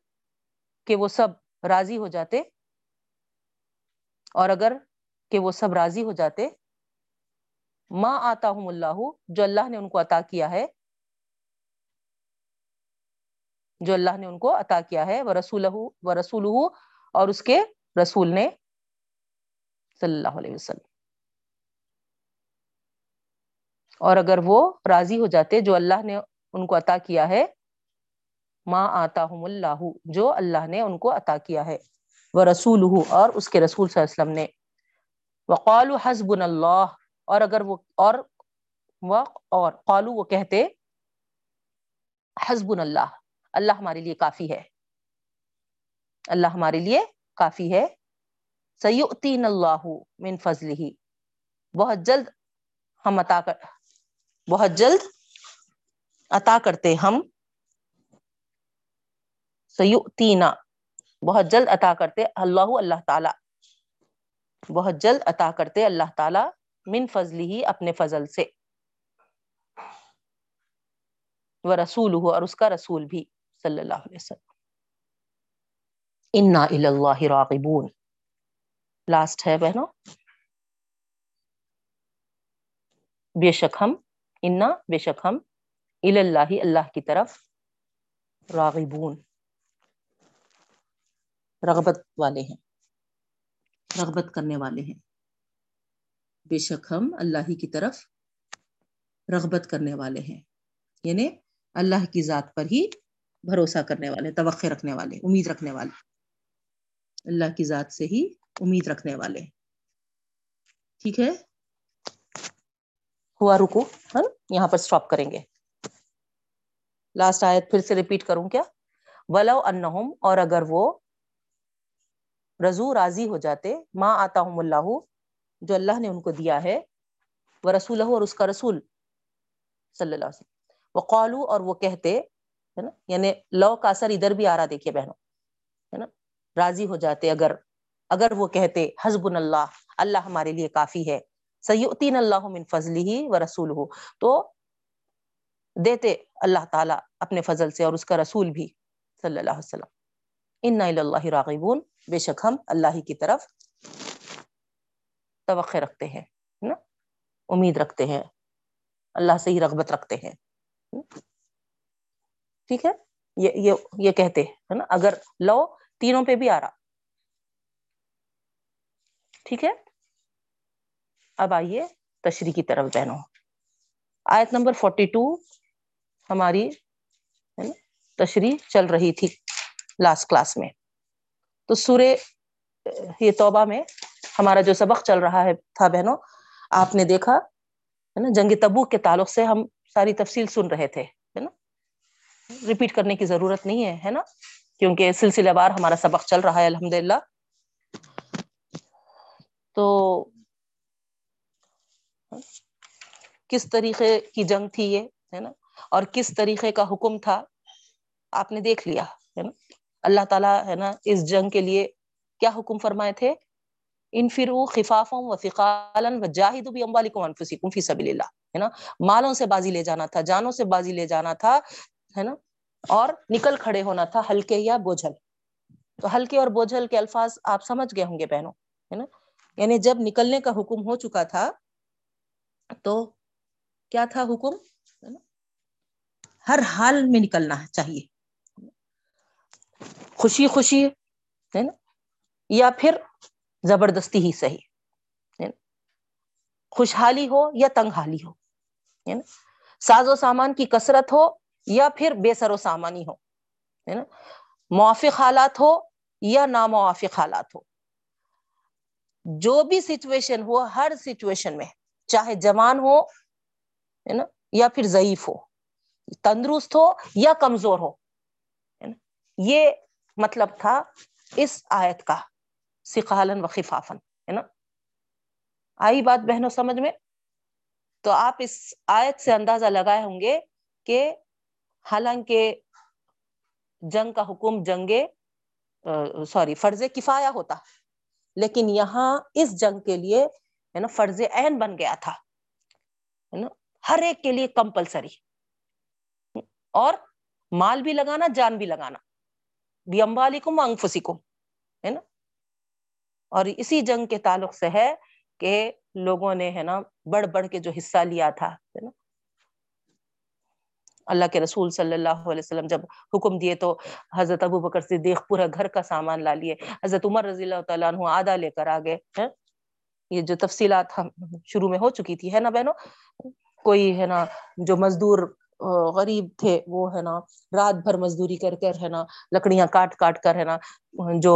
کہ وہ سب راضی ہو جاتے، اور اگر کہ وہ سب راضی ہو جاتے ما آتاہم اللہ جو اللہ نے ان کو عطا کیا ہے، جو اللہ نے ان کو عطا کیا ہے، ورسولہ ورسولہ اور اس کے رسول نے صلی اللہ علیہ وسلم، اور اگر وہ راضی ہو جاتے جو اللہ نے ان کو عطا کیا ہے، ما آتاہم اللہ جو اللہ نے ان کو عطا کیا ہے، ورسولہ اور اس کے رسول صلی اللہ علیہ وسلم نے، وقالوا حسبنا اللہ اور اگر وہ اور اور قالو وہ کہتے حسبنا اللہ اللہ ہمارے لیے کافی ہے، اللہ ہمارے لیے کافی ہے. سیؤتینا اللہ من فضلہ بہت جلد ہم عطا کر بہت جلد عطا کرتے ہم، سیؤتینا بہت جلد عطا کرتے اللہ اللہ تعالی بہت جلد عطا کرتے اللہ تعالی من فضلہ اپنے فضل سے، ورسولہ اور اس کا رسول بھی صلی اللہ علیہ وسلم. انا الی اللہ راغبون لاسٹ ہے بہنوں، بے شک ہم، انا بے شک ہم، الی اللہ اللہ کی طرف، راغبون رغبت والے ہیں، رغبت کرنے والے ہیں، بے شک ہم اللہ ہی کی طرف رغبت کرنے والے ہیں، یعنی اللہ کی ذات پر ہی بھروسہ کرنے والے، توقع رکھنے والے، امید رکھنے والے، اللہ کی ذات سے ہی امید رکھنے والے. ٹھیک ہے، ہوا رکو، ہم یہاں پر سٹاپ کریں گے. لاسٹ آیت پھر سے ریپیٹ کروں کیا، ولو انہم اور اگر وہ رضو راضی ہو جاتے ما آتاہم اللہ جو اللہ نے ان کو دیا ہے, ورسولہ اور اس کا رسول صلی اللہ علیہ وسلم, وقالو اور وہ کہتے ہے نا, یعنی لو کا اثر ادھر بھی آ رہا دیکھیے بہنوں ہے نا, راضی ہو جاتے اگر اگر وہ کہتے حسبنا اللہ, اللہ ہمارے لیے کافی ہے, سیؤتینا اللہ من فضلہ ورسولہ, تو دیتے اللہ تعالیٰ اپنے فضل سے اور اس کا رسول بھی صلی اللہ علیہ وسلم. انا الی اللہ راغبون, بے شک ہم اللہ ہی کی طرف توقع رکھتے ہیں نا, امید رکھتے ہیں, اللہ سے ہی رغبت رکھتے ہیں. ٹھیک ہے, یہ یہ یہ کہتے ہے نا, اگر لو تینوں پہ بھی آ رہا. ٹھیک ہے, اب آئیے تشریح کی طرف بہنوں. آیت نمبر بارہ ہماری تشریح چل رہی تھی لاسٹ کلاس میں, تو سورہ یہ توبہ میں ہمارا جو سبق چل رہا ہے تھا بہنوں, آپ نے دیکھا ہے نا جنگ تبوک کے تعلق سے ہم ساری تفصیل سن رہے تھے ہے نا, ریپیٹ کرنے کی ضرورت نہیں ہے ہے نا, کیونکہ سلسلہ وار ہمارا سبق چل رہا ہے الحمدللہ. تو کس طریقے کی جنگ تھی یہ ہے نا, اور کس طریقے کا حکم تھا آپ نے دیکھ لیا ہے نا. اللہ تعالیٰ ہے نا اس جنگ کے لیے کیا حکم فرمائے تھے, انفروا خفافا وثقالا وجاہدوا باموالکم وانفسکم فی سبیل اللہ, ہے نا, مالوں سے بازی لے جانا تھا, جانوں سے بازی لے جانا تھا ہے نا, اور نکل کھڑے ہونا تھا ہلکے یا بوجھل. تو ہلکے اور بوجھل کے الفاظ آپ سمجھ گئے ہوں گے بہنوں ہے نا, یعنی جب نکلنے کا حکم ہو چکا تھا تو کیا تھا حکم ہے نا, ہر حال میں نکلنا چاہیے, خوشی خوشی ہے نا یا پھر زبردستی ہی صحیح, خوشحالی ہو یا تنگ حالی ہو, ہے نا, ساز و سامان کی کثرت ہو یا پھر بے سر و سامانی ہو, ہے نا, موافق حالات ہو یا ناموافق حالات ہو, جو بھی سچویشن ہو ہر سچویشن میں, چاہے جوان ہو ہے نا یا پھر ضعیف ہو, تندرست ہو یا کمزور ہو, ہے نا, یہ مطلب تھا اس آیت کا, سقالن و خفافن, ہے نا. آئی بات بہنوں سمجھ میں؟ تو آپ اس آیت سے اندازہ لگائے ہوں گے کہ حالانکہ جنگ کا حکم جنگے سوری فرض کفایہ ہوتا, لیکن یہاں اس جنگ کے لیے ہے نا فرض عین بن گیا تھا, ہے نا, ہر ایک کے لیے کمپلسری, اور مال بھی لگانا جان بھی لگانا, بیمبالکم انفسکم, ہے نا. اور اسی جنگ کے تعلق سے ہے کہ لوگوں نے ہے نا بڑھ بڑھ کے جو حصہ لیا تھا, ہے نا, اللہ کے رسول صلی اللہ علیہ وسلم جب حکم دیے تو حضرت ابو بکر صدیق پورا گھر کا سامان لا لیے, حضرت عمر رضی اللہ تعالیٰ عنہ آدھا لے کر آ گئے. یہ جو تفصیلات ہم شروع میں ہو چکی تھی ہے نا بہنوں, کوئی ہے نا جو مزدور غریب تھے وہ ہے نا رات بھر مزدوری کر کر ہے نا لکڑیاں کاٹ کاٹ کر ہے نا جو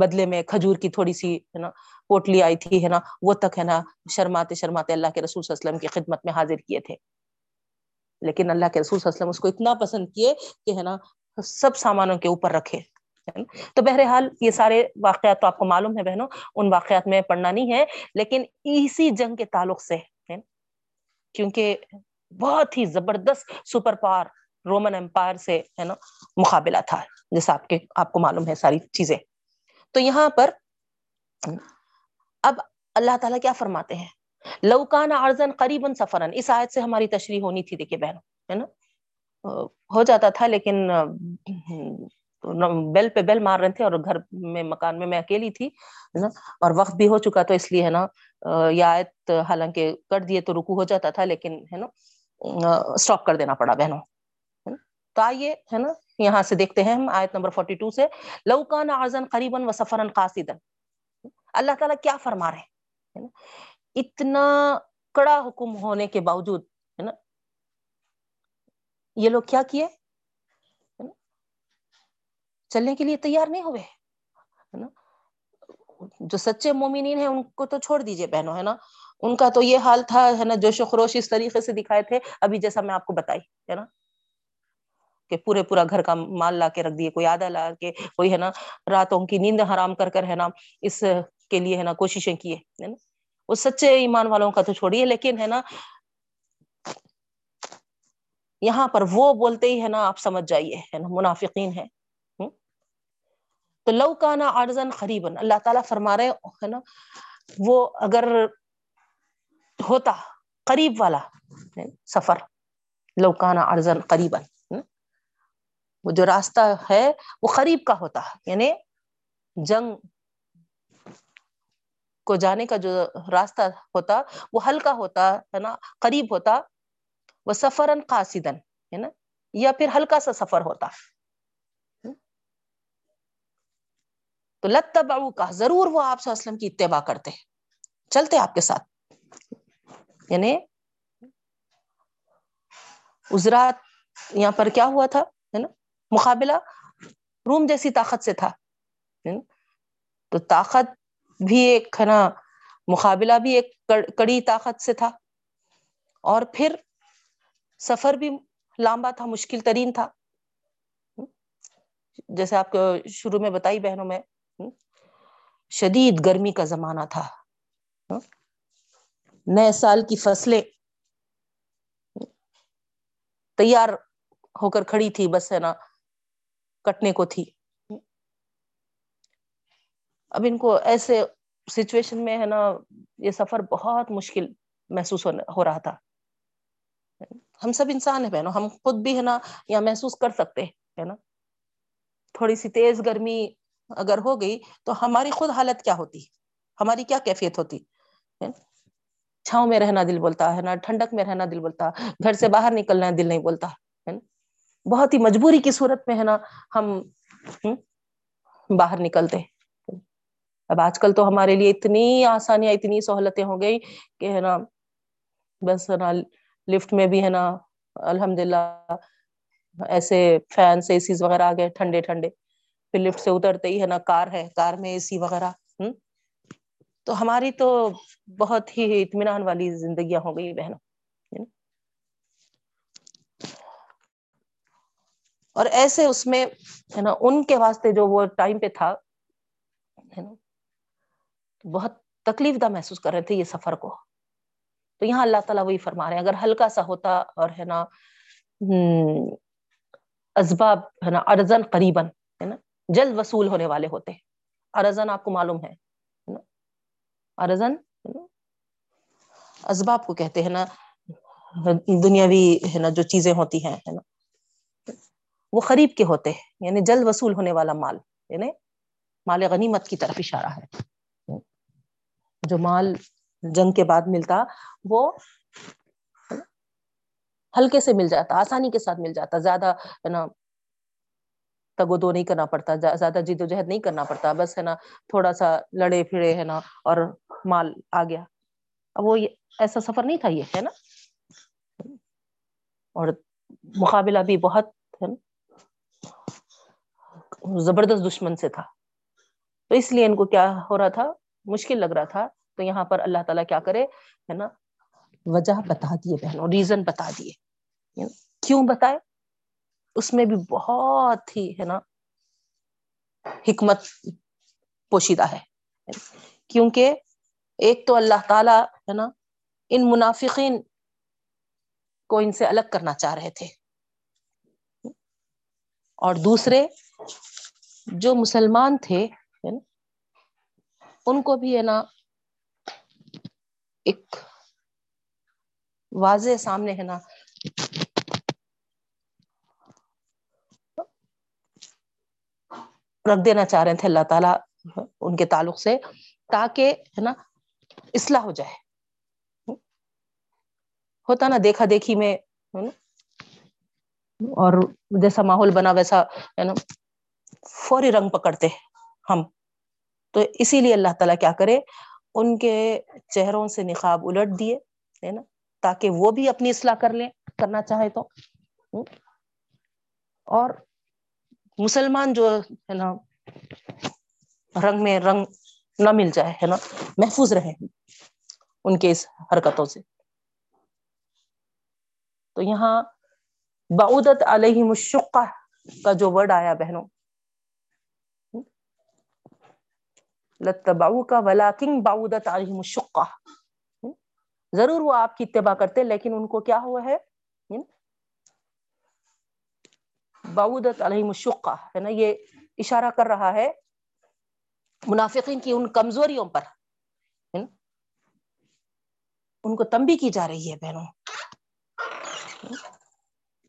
بدلے میں کھجور کی تھوڑی سی ہے نا پوٹلی آئی تھی ہے نا وہ تک ہے نا شرماتے شرماتے اللہ کے رسول صلی اللہ علیہ وسلم کی خدمت میں حاضر کیے تھے, لیکن اللہ کے رسول صلی اللہ علیہ وسلم اس کو اتنا پسند کیے کہ ہے نا سب سامانوں کے اوپر رکھے. تو بہرحال یہ سارے واقعات تو آپ کو معلوم ہے بہنوں, ان واقعات میں پڑھنا نہیں ہے, لیکن اسی جنگ کے تعلق سے ہے, کیونکہ بہت ہی زبردست سپر پاور رومن امپائر سے ہے نا مقابلہ تھا, جیسا آپ کے آپ کو معلوم ہے ساری چیزیں. تو یہاں پر اب اللہ تعالیٰ کیا فرماتے ہیں, لو کان عرضاً قریباً سفراً, اس آیت سے ہماری تشریح ہونی تھی دیکھیے بہنوں, ہے نا, ہو جاتا تھا لیکن بیل پہ بیل مار رہے تھے, اور گھر میں مکان میں میں اکیلی تھی ہے نا, اور وقت بھی ہو چکا, تو اس لیے ہے نا یہ آیت حالانکہ کر دیے تو رکو ہو جاتا تھا, لیکن ہے نا اسٹاپ کر دینا پڑا بہنوں. تو آئیے ہے نا یہاں سے دیکھتے ہیں ہم آیت نمبر بارہ سے, لو کان عرضاً قریباً وسفراً قاصدا, اللہ تعالیٰ کیا فرما رہے ہیں, اتنا کڑا حکم ہونے کے باوجود ہے نا یہ لوگ کیا کیے, چلنے کے لیے تیار نہیں ہوئے, ہے نا. جو سچے مومنین ہیں ان کو تو چھوڑ دیجئے بہنوں, ہے نا, ان کا تو یہ حال تھا ہے نا, جوش و خروش اس طریقے سے دکھائے تھے ابھی جیسا میں آپ کو بتائی, ہے نا, کہ پورے پورا گھر کا مال لا کے رکھ دیے, کوئی آدھا لا کے, کوئی ہے نا راتوں کی نیند حرام کر کر ہے نا اس کے لیے ہے نا کوششیں کیے, ہے نا, وہ سچے ایمان والوں کا تو چھوڑیے، لیکن ہے نا یہاں پر وہ بولتے ہی ہے نا آپ سمجھ جائیے ہے نا منافقین ہیں. تو لو کانا عارضاً قریباً، اللہ تعالیٰ فرما رہے ہے نا وہ اگر ہوتا قریب والا سفر، لو کانا عارضاً قریباً، وہ جو راستہ ہے وہ قریب کا ہوتا، یعنی جنگ کو جانے کا جو راستہ ہوتا وہ ہلکا ہوتا ہے نا، قریب ہوتا. وہ سفراً قاصداً ہے نا، یا پھر ہلکا سا سفر ہوتا تو لتبعوکہ، ضرور وہ آپ صلی اللہ علیہ وسلم کی اتباع کرتے، چلتے آپ کے ساتھ. یعنی عزرات یہاں پر کیا ہوا تھا ہے نا، مقابلہ روم جیسی طاقت سے تھا، تو طاقت بھی ایک ہے نا، مقابلہ بھی ایک کڑی طاقت سے تھا، اور پھر سفر بھی لمبا تھا، مشکل ترین تھا، جیسے آپ کو شروع میں بتائی بہنوں میں، شدید گرمی کا زمانہ تھا، نئے سال کی فصلیں تیار ہو کر کھڑی تھی، بس ہے نا کٹنے کو تھی. اب ان کو ایسے سچویشن میں ہے نا یہ سفر بہت مشکل محسوس ہو رہا تھا. ہم سب انسان ہیں بہنوں، ہم خود بھی ہے نا یا محسوس کر سکتے ہے نا، تھوڑی سی تیز گرمی اگر ہو گئی تو ہماری خود حالت کیا ہوتی، ہماری کیا کیفیت ہوتی. چھاؤں میں رہنا دل بولتا ہے نا، ٹھنڈک میں رہنا دل بولتا، گھر سے باہر نکلنا دل نہیں بولتا ہے نا، بہت ہی مجبوری کی صورت میں ہے نا ہم باہر نکلتے. اب آج کل تو ہمارے لیے اتنی آسانیاں، اتنی سہولتیں ہو گئی کہ ہے نا بس ہے نا لفٹ میں بھی ہے نا الحمدللہ ایسے فین سے اے سیز وغیرہ آ گئے ٹھنڈے ٹھنڈے، پھر لفٹ سے اترتے ہی ہے نا کار ہے، کار میں اے سی وغیرہ، تو ہماری تو بہت ہی اطمینان والی زندگیاں ہو گئی بہنوں. اور ایسے اس میں ہے نا ان کے واسطے جو وہ ٹائم پہ تھا ہے نا بہت تکلیف دہ محسوس کر رہے تھے یہ سفر کو. تو یہاں اللہ تعالیٰ وہی فرما رہے ہیں، اگر ہلکا سا ہوتا اور ہے نا اسباب ہے نا ارزن قریباً ہے نا جلد وصول ہونے والے ہوتے. ارزن آپ کو معلوم ہے نا، ارزن اسباب کو کہتے ہیں نا، دنیاوی ہے نا جو چیزیں ہوتی ہیں ہے نا وہ قریب کے ہوتے ہیں، یعنی جلد وصول ہونے والا مال، یعنی مال غنیمت کی طرف اشارہ ہے. جو مال جنگ کے بعد ملتا وہ ہلکے سے مل جاتا، آسانی کے ساتھ مل جاتا، زیادہ ہے نا تگ و دو نہیں کرنا پڑتا، زیادہ جد و جہد نہیں کرنا پڑتا، بس ہے نا تھوڑا سا لڑے پھرے ہے نا اور مال آ گیا. اب وہ ایسا سفر نہیں تھا یہ ہے نا، اور مقابلہ بھی بہت ہے نا زبردست دشمن سے تھا، تو اس لیے ان کو کیا ہو رہا تھا، مشکل لگ رہا تھا. تو یہاں پر اللہ تعالیٰ کیا کرے ہے نا وجہ بتا دیے بہنوں، ریزن بتا دیے، کیوں بتائے، اس میں بھی بہت ہی ہے نا حکمت پوشیدہ ہے. کیونکہ ایک تو اللہ تعالیٰ ہے نا ان منافقین کو ان سے الگ کرنا چاہ رہے تھے، اور دوسرے جو مسلمان تھے ان کو بھی ہے نا ایک واضح سامنے ہے نا رکھ دینا چاہ رہے تھے اللہ تعالیٰ ان کے تعلق سے، تاکہ ہے نا اصلاح ہو جائے. ہوتا نا دیکھا دیکھی میں اور جیسا ماحول بنا ویسا ہے نا فوری رنگ پکڑتے ہم. تو اسی لیے اللہ تعالیٰ کیا کرے، ان کے چہروں سے نقاب الٹ دیے ہے نا، تاکہ وہ بھی اپنی اصلاح کر لیں کرنا چاہے تو. اور مسلمان جو ہے نا رنگ میں رنگ نہ مل جائے ہے نا، محفوظ رہے ان کے اس حرکتوں سے. تو یہاں بعودت علیہم الشقہ کا جو ورڈ آیا بہنوں، لَتَّبَعُوكَ وَلَكِنْ بَعُودَتْ عَلَيْهِمُ الشُّقَّةُ، ضرور وہ آپ کی اتباع کرتے لیکن ان کو کیا ہوا ہے، بعودت علیہم الشقہ، ہے نا، یہ اشارہ کر رہا ہے منافقین کی ان کمزوریوں پر، ہے نا، ان کو تنبیہ کی جا رہی ہے بہنوں،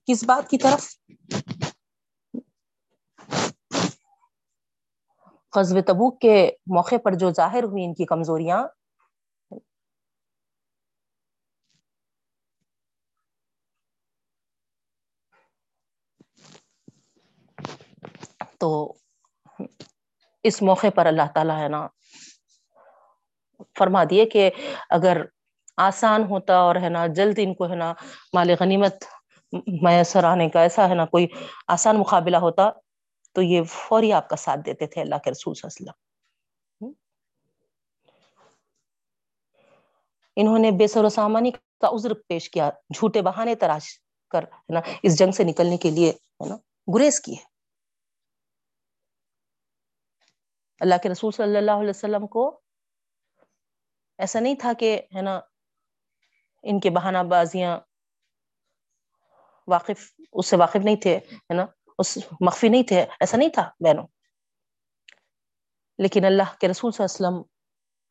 کس بات کی طرف؟ غزوہ تبوک کے موقع پر جو ظاہر ہوئی ان کی کمزوریاں، تو اس موقع پر اللہ تعالیٰ ہے نا فرما دیے کہ اگر آسان ہوتا اور ہے نا جلد ان کو ہے نا مال غنیمت میسر آنے کا ایسا ہے نا کوئی آسان مقابلہ ہوتا تو یہ فوری آپ کا ساتھ دیتے تھے اللہ کے رسول صلی اللہ علیہ وسلم۔ انہوں نے بے سر و سامانی کا عذر پیش کیا، جھوٹے بہانے تراش کر ہے نا اس جنگ سے نکلنے کے لیے ہے نا گریز کی ہے۔ اللہ کے رسول صلی اللہ علیہ وسلم کو ایسا نہیں تھا کہ ہے نا ان کے بہانہ بازیاں واقف، اس سے واقف نہیں تھے، ہے نا اس مخفی نہیں تھے، ایسا نہیں تھا بہنوں، لیکن اللہ کے رسول صلی اللہ علیہ وسلم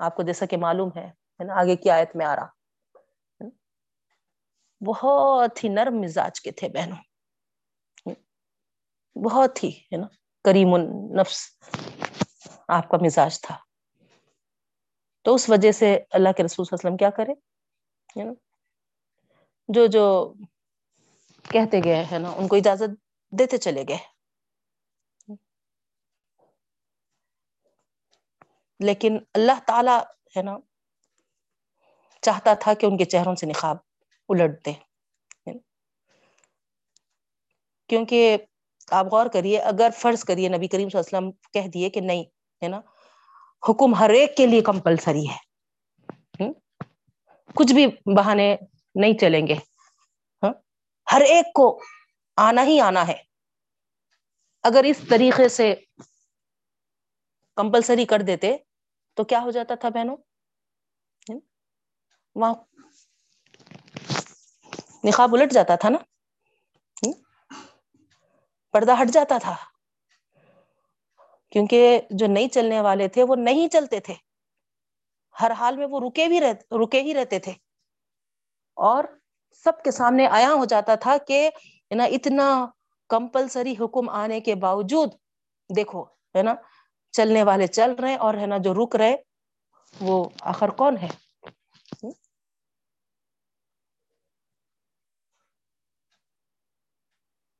آپ کو جیسا کہ معلوم ہے ہے نا آگے کی آیت میں آ رہا، بہت ہی نرم مزاج کے تھے بہنوں، بہت ہی ہے نا کریم النفس آپ کا مزاج تھا، تو اس وجہ سے اللہ کے رسول صلی اللہ علیہ وسلم کیا کرے، جو جو کہتے گئے ہے نا ان کو اجازت دیتے چلے گئے، لیکن اللہ تعالی ہے نا چاہتا تھا کہ ان کے چہروں سے نقاب الٹ دے، کیونکہ آپ غور کریے، اگر فرض کریے نبی کریم صلی اللہ علیہ وسلم کہہ دیے کہ نہیں ہے نا حکم ہر ایک کے لیے کمپلسری ہے، کچھ بھی بہانے نہیں چلیں گے، ہر ایک کو آنا ہی آنا ہے، اگر اس طریقے سے کمپلسری کر دیتے تو کیا ہو جاتا تھا بہنوں، وہاں نقاب الٹ جاتا تھا نا، پردہ ہٹ جاتا تھا، کیونکہ جو نہیں چلنے والے تھے وہ نہیں چلتے تھے، ہر حال میں وہ رکے بھی رہتے رکے ہی رہتے تھے، اور سب کے سامنے آیا ہو جاتا تھا کہ نا اتنا کمپلسری حکم آنے کے باوجود دیکھو ہے نا چلنے والے چل رہے اور ہے نا جو رک رہے وہ آخر کون ہے۔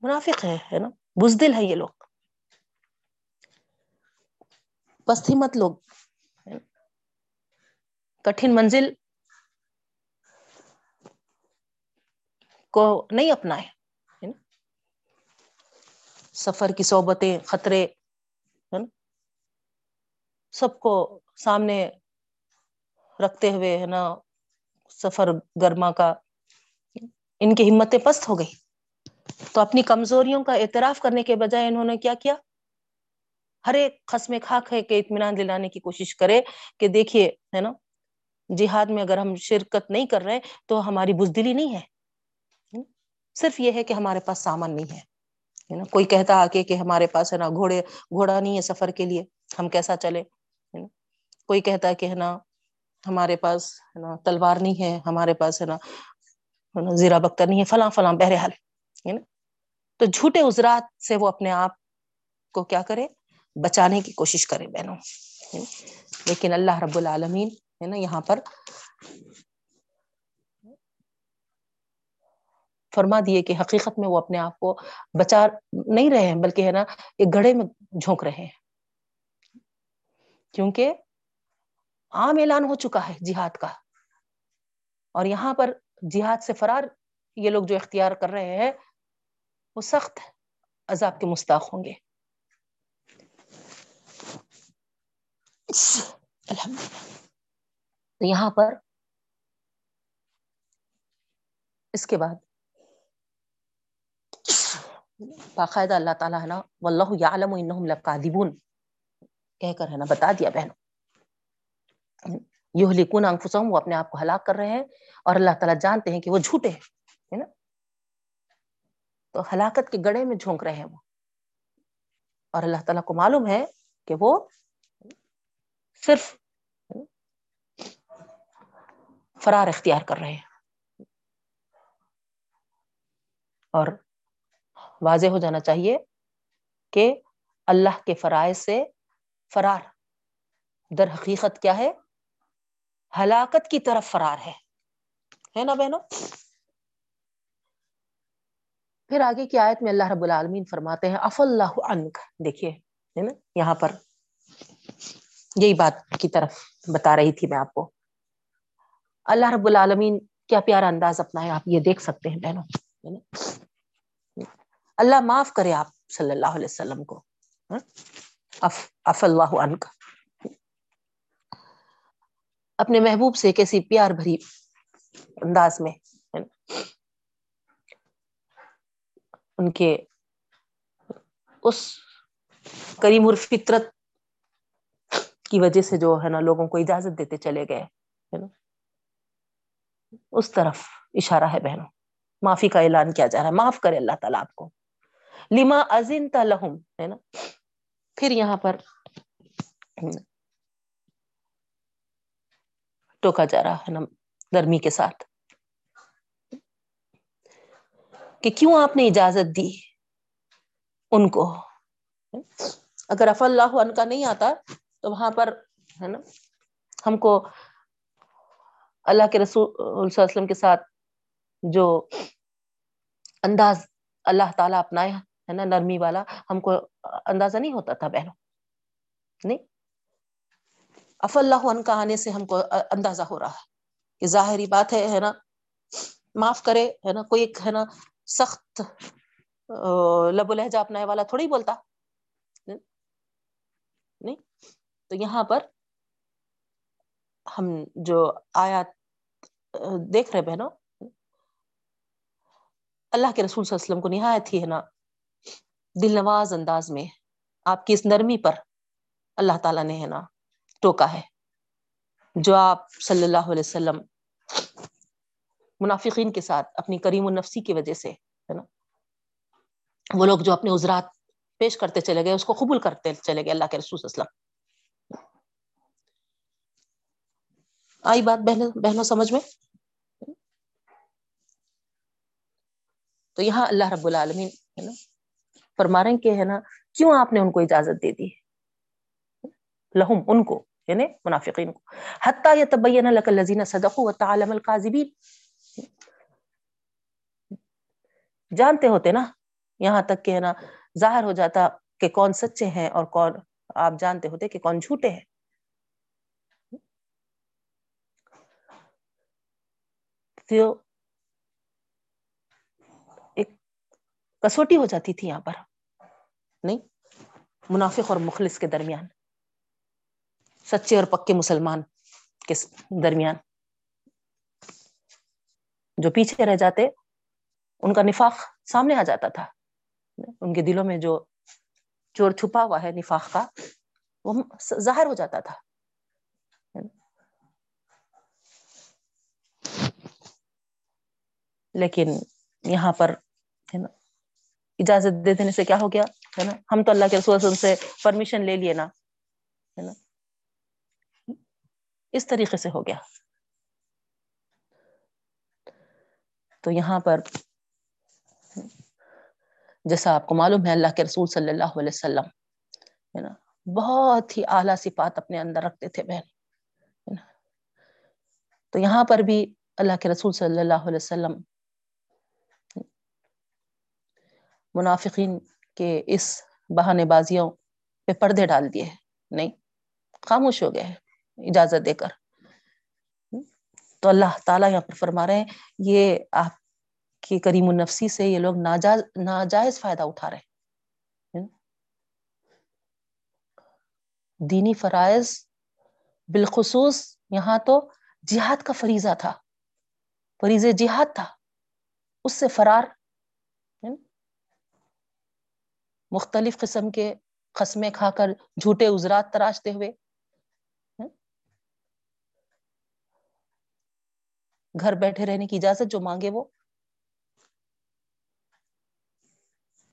منافق ہے ہے نا بزدل ہے یہ لوگ، پستی مت لوگ، کٹھن منزل کو نہیں اپنائے، سفر کی صحبتیں، خطرے ہے نا سب کو سامنے رکھتے ہوئے ہے نا سفر گرما کا، ان کی ہمتیں پست ہو گئی، تو اپنی کمزوریوں کا اعتراف کرنے کے بجائے انہوں نے کیا کیا، ہر ایک خصم خاک ہے کہ اطمینان دلانے کی کوشش کرے کہ دیکھیے ہے نا جہاد میں اگر ہم شرکت نہیں کر رہے تو ہماری بزدلی نہیں ہے، صرف یہ ہے کہ ہمارے پاس سامان نہیں ہے نا، کوئی کہتا آ کے کہ ہمارے پاس ہے نا گھوڑے گھوڑا نہیں ہے سفر کے لیے، ہم کیسا چلے، ہے نا کوئی کہتا کہ ہے نا ہمارے پاس ہے نا تلوار نہیں ہے، ہمارے پاس ہے نا زیرہ بختر نہیں ہے، فلاں فلاں، بہرحال ہے نا تو جھوٹے عذرات سے وہ اپنے آپ کو کیا کرے، بچانے کی کوشش کرے بہنوں، لیکن اللہ رب العالمین ہے نا یہاں پر فرما دیے کہ حقیقت میں وہ اپنے آپ کو بچا نہیں رہے ہیں بلکہ ہے نا ایک گڑھے میں جھونک رہے ہیں، کیونکہ عام اعلان ہو چکا ہے جہاد کا، اور یہاں پر جہاد سے فرار یہ لوگ جو اختیار کر رہے ہیں وہ سخت عذاب کے مستحق ہوں گے۔ الحمدللہ تو یہاں پر اس کے بعد باقاعدہ اللہ تعالیٰ ہے نا وَاللَّهُ يَعْلَمُ إِنَّهُمْ لَكَاذِبُونَ کہہ کر ہے نا بتا دیا بہنوں یہلکون انفسہم، وہ اپنے آپ کو ہلاک کر رہے ہیں اور اللہ تعالیٰ جانتے ہیں کہ وہ جھوٹے ہیں، ہے نا، تو ہلاکت کے گڑھے میں جھونک رہے ہیں وہ، اور اللہ تعالیٰ کو معلوم ہے کہ وہ صرف فرار اختیار کر رہے ہیں۔ اور واضح ہو جانا چاہیے کہ اللہ کے فرائض سے فرار در حقیقت کیا ہے؟ ہلاکت کی طرف فرار ہے، ہے نا بہنوں؟ پھر آگے کی آیت میں اللہ رب العالمین فرماتے ہیں عفا اللہ عنک، دیکھیے ہے نا، یہاں پر یہی بات کی طرف بتا رہی تھی میں آپ کو، اللہ رب العالمین کیا پیارا انداز اپنا ہے، آپ یہ دیکھ سکتے ہیں بہنوں، اللہ معاف کرے آپ صلی اللہ علیہ وسلم کو، عفا اللہ عنک، اپنے محبوب سے کیسی پیار بھری انداز میں ان کے اس کریم الفطرت کی وجہ سے جو ہے نا لوگوں کو اجازت دیتے چلے گئے، ہے نا، اس طرف اشارہ ہے بہنوں، معافی کا اعلان کیا جا رہا ہے، معاف کرے اللہ تعالیٰ آپ کو، لما اذنت لہم، ہے نا، پھر یہاں پر ٹوکا جا رہا ہے نا نرمی کے ساتھ کہ کیوں آپ نے اجازت دی ان کو، اگر عفا اللہ عنہ کا نہیں آتا تو وہاں پر ہے نا ہم کو اللہ کے رسول صلی اللہ علیہ وسلم کے ساتھ جو انداز اللہ تعالیٰ اپنایا ہے نا نرمی والا، ہم کو اندازہ نہیں ہوتا تھا بہنوں، نہیں، عفا اللہ عنہ کا آنے سے ہم کو اندازہ ہو رہا ہے کہ ظاہری بات ہے ہے نا معاف کرے، ہے نا، کوئی ایک ہے نا سخت لب و لہجہ اپنانے والا تھوڑی بولتا نہیں، تو یہاں پر ہم جو آیات دیکھ رہے بہنوں، اللہ کے رسول صلی اللہ علیہ وسلم کو نہایت ہی ہے نا دل نواز انداز میں آپ کی اس نرمی پر اللہ تعالیٰ نے ہے نا ٹوکا ہے، جو آپ صلی اللہ علیہ وسلم منافقین کے ساتھ اپنی کریم النفسی کی وجہ سے ہے نا وہ لوگ جو اپنے عذرات پیش کرتے چلے گئے اس کو قبول کرتے چلے گئے اللہ کے رسول صلی اللہ علیہ وسلم۔ آئی بات بہنوں سمجھ میں؟ تو یہاں اللہ رب العالمین ہے نا فرما رہے ہیں کہ ہے نا کیوں آپ نے ان کو اجازت دے دی، لہم ان کو یعنی منافقین کو، حتی یتبین لک الذین صدقوا وتعلم الکاذبین، جانتے ہوتے نا یہاں تک کہ ہے نا ظاہر ہو جاتا کہ کون سچے ہیں اور کون، آپ جانتے ہوتے کہ کون جھوٹے ہیں۔ ایک کسوٹی ہو جاتی تھی یہاں پر نہیں، منافق اور مخلص کے درمیان، سچے اور پکے مسلمان کے درمیان، جو پیچھے رہ جاتے ان کا نفاق سامنے آ جاتا تھا، ان کے دلوں میں جو چور چھپا ہوا ہے نفاق کا وہ ظاہر ہو جاتا تھا۔ لیکن یہاں پر ہے نا اجازت دے دینے سے کیا ہو گیا ہے نا، ہم تو اللہ کے رسول صلی اللہ علیہ وسلم سے پرمیشن لے لیے نا، ہے نا اس طریقے سے ہو گیا۔ تو یہاں پر جیسا آپ کو معلوم ہے اللہ کے رسول صلی اللہ علیہ وسلم ہے نا بہت ہی اعلیٰ صفات اپنے اندر رکھتے تھے بہن، تو یہاں پر بھی اللہ کے رسول صلی اللہ علیہ وسلم منافقین کے اس بہانے بازیوں پہ پردے ڈال دیے ہیں، نہیں خاموش ہو گئے ہیں اجازت دے کر۔ تو اللہ تعالیٰ یہاں پر فرما رہے ہیں یہ آپ کی کریم النفسی سے یہ لوگ ناجائز ناجائز فائدہ اٹھا رہے ہیں، دینی فرائض بالخصوص یہاں تو جہاد کا فریضہ تھا، فریضہ جہاد تھا، اس سے فرار، مختلف قسم کے قسمیں کھا کر جھوٹے عذرات تراشتے ہوئے گھر بیٹھے رہنے کی اجازت جو مانگے وہ.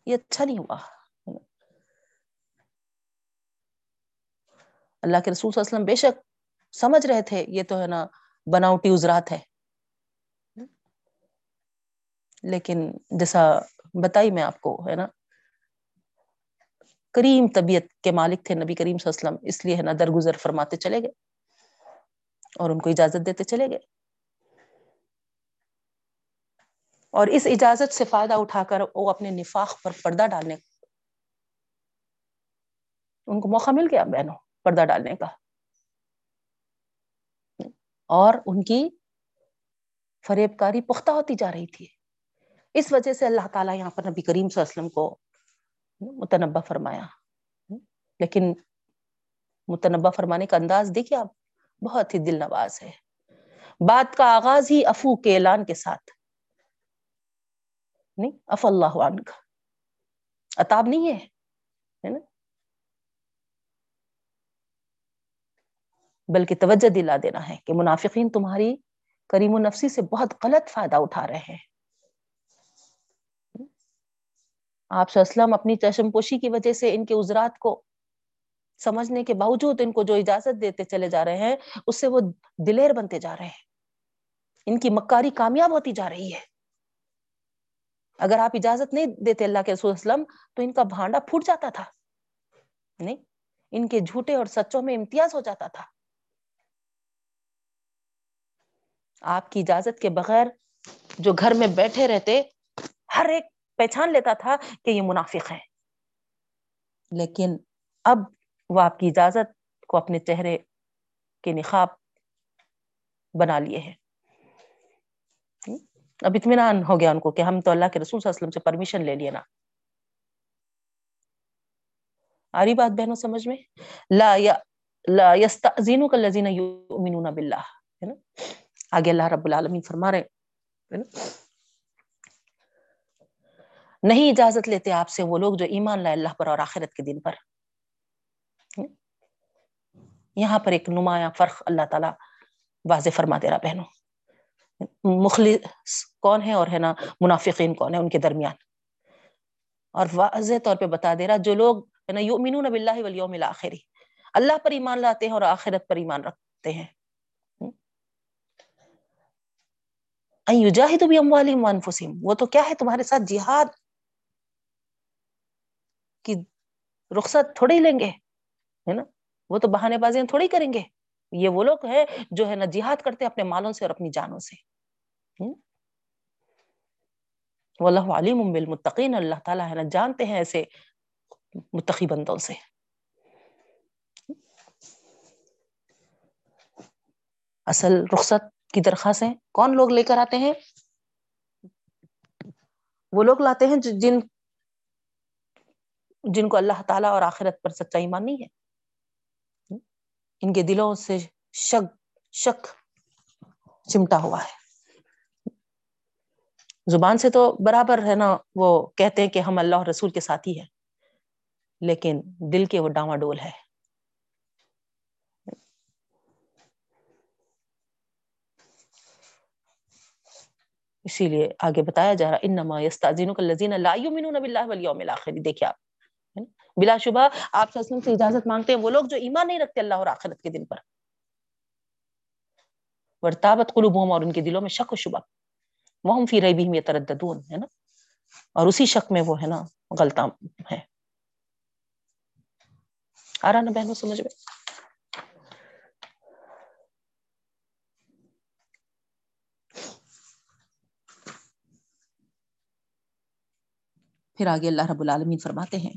یہ اچھا نہیں ہوا. اللہ کے رسول صلی اللہ علیہ وسلم بے شک سمجھ رہے تھے یہ تو ہے نا بناوٹی عذرات ہے, لیکن جیسا بتائی میں آپ کو ہے نا کریم طبیعت کے مالک تھے نبی کریم صلی اللہ علیہ وسلم, اس لیے ہے نا درگزر فرماتے چلے گئے اور ان کو اجازت دیتے چلے گئے, اور اس اجازت سے فائدہ اٹھا کر وہ اپنے نفاق پر پردہ ڈالنے ان کو موقع مل گیا بہنوں پردہ ڈالنے کا, اور ان کی فریب کاری پختہ ہوتی جا رہی تھی. اس وجہ سے اللہ تعالیٰ یہاں پر نبی کریم صلی اللہ علیہ وسلم کو متنبہ فرمایا, لیکن متنبہ فرمانے کا انداز دیکھیے آپ بہت ہی دل نواز ہے. بات کا آغاز ہی عفو کے اعلان کے ساتھ, نہیں عفو اللہ عنک عتاب نہیں ہے نا, بلکہ توجہ دلا دینا ہے کہ منافقین تمہاری کریم النفسی سے بہت غلط فائدہ اٹھا رہے ہیں. آپ صلی اللہ علیہ وسلم اپنی چشم پوشی کی وجہ سے ان کے عذرات کو سمجھنے کے باوجود ان کو جو اجازت دیتے چلے جا رہے ہیں اس سے وہ دلیر بنتے جا رہے ہیں, ان کی مکاری کامیاب ہوتی جا رہی ہے. اگر آپ اجازت نہیں دیتے اللہ کے رسول صلی اللہ علیہ وسلم تو ان کا بھانڈا پھوٹ جاتا تھا, نہیں ان کے جھوٹے اور سچوں میں امتیاز ہو جاتا تھا. آپ کی اجازت کے بغیر جو گھر میں بیٹھے رہتے ہر ایک پہچان لیتا تھا کہ یہ منافق ہے, لیکن اب وہ آپ کی اجازت کو اپنے چہرے کے نقاب بنا لیے ہیں. اب اطمینان ہو گیا ان کو کہ ہم تو اللہ کے رسول صلی اللہ علیہ وسلم سے پرمیشن لے لیے نا. آ رہی بات بہنوں سمجھ میں؟ لا لا یستأذنک الذین یؤمنون باللہ, ہے نا, آگے اللہ رب العالمین فرما رہے ہیں نہیں اجازت لیتے آپ سے وہ لوگ جو ایمان لائے اللہ پر اور آخرت کے دن پر. یہاں پر ایک نمایاں فرق اللہ تعالیٰ واضح فرما دے رہا بہنوں, مخلص کون ہے اور ہے نا منافقین کون ہے ان کے درمیان, اور واضح طور پہ بتا دے رہا جو لوگ ہے نا یؤمنون باللہ والیوم الاخر, اللہ پر ایمان لاتے ہیں اور آخرت پر ایمان رکھتے ہیں, ان یجاہدوا باموالہم وانفسہم, وہ تو کیا ہے تمہارے ساتھ جہاد کی رخصت تھوڑی لیں گے ہے نا, وہ تو بہانے بازیاں تھوڑی کریں گے. یہ وہ لوگ ہیں جو ہے نا جہاد کرتے اپنے مالوں سے اور اپنی جانوں سے. واللہ علیم بالمتقین, اللہ تعالیٰ ہے نا جانتے ہیں ایسے متقی بندوں سے. اصل رخصت کی درخواستیں کون لوگ لے کر آتے ہیں؟ وہ لوگ لاتے ہیں جن جن کو اللہ تعالیٰ اور آخرت پر سچا ایمان نہیں ہے, ان کے دلوں سے شک شک چمٹا ہوا ہے. زبان سے تو برابر ہے نا وہ کہتے ہیں کہ ہم اللہ اور رسول کے ساتھی ہیں, لیکن دل کے وہ ڈاواں ڈول ہے. اسی لیے آگے بتایا جا رہا انما یستأذنک الذین لا یؤمنون باللہ والیوم الاخر. دیکھیں آپ بلا شبہ آپ سے اجازت مانگتے ہیں وہ لوگ جو ایمان نہیں رکھتے اللہ اور آخرت کے دن پر, ورتابت قلوبہم, اور ان کے دلوں میں شک و شبہ, وہم فی ریبہم یترددون, ہے نا, اور اسی شک میں وہ ہے نا غلطاں ہے. آ رہا نا بہنوں سمجھ میں؟ پھر آگے اللہ رب العالمین فرماتے ہیں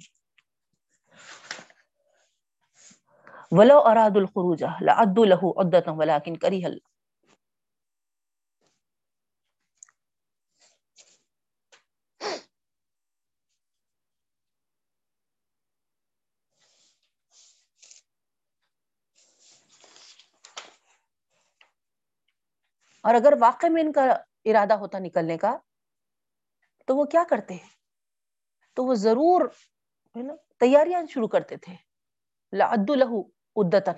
وَلَوْ أَرَادُوا الْخُرُوجَ لَعَدُّوا لَهُ عُدَّةً وَلَكِنْ كَرِهَ اللَّهُ, اور اگر واقع میں ان کا ارادہ ہوتا نکلنے کا تو وہ کیا کرتے ہیں؟ تو وہ ضرور ہے نا تیاریاں شروع کرتے تھے. لَعَدُّوا لَهُ عُدَّةً,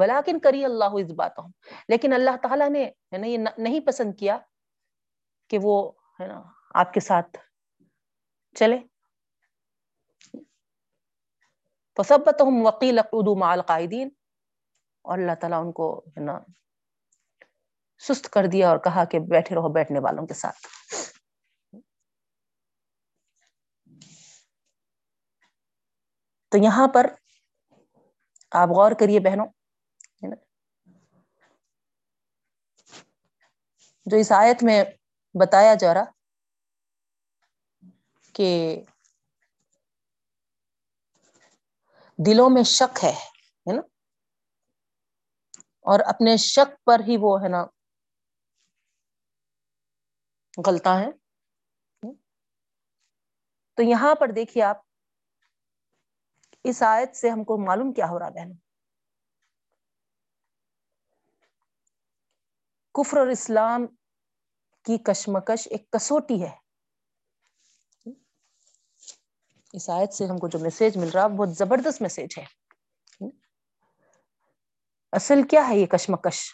ولاکن کری اللہ اذباتہم، لیکن اللہ تعالیٰ نے ہے نا یہ نہیں پسند کیا کہ وہ ہے نا آپ کے ساتھ چلے، فثبتہم وقیل اقعدوا مع القاعدین، اور اللہ تعالیٰ ان کو ہے نا سست کر دیا اور کہا کہ بیٹھے رہو بیٹھنے والوں کے ساتھ. تو یہاں پر آپ غور کریے بہنوں، جو اس آیت میں بتایا جا رہا کہ دلوں میں شک ہے ہے نا، اور اپنے شک پر ہی وہ ہے نا غلطاں ہیں. تو یہاں پر دیکھیے آپ، اس آیت سے ہم کو معلوم کیا ہو رہا بہنوں، کفر اور اسلام کی کشمکش ایک کسوٹی ہے. اس آیت سے ہم کو جو میسج مل رہا بہت زبردست میسج ہے. اصل کیا ہے یہ کشمکش؟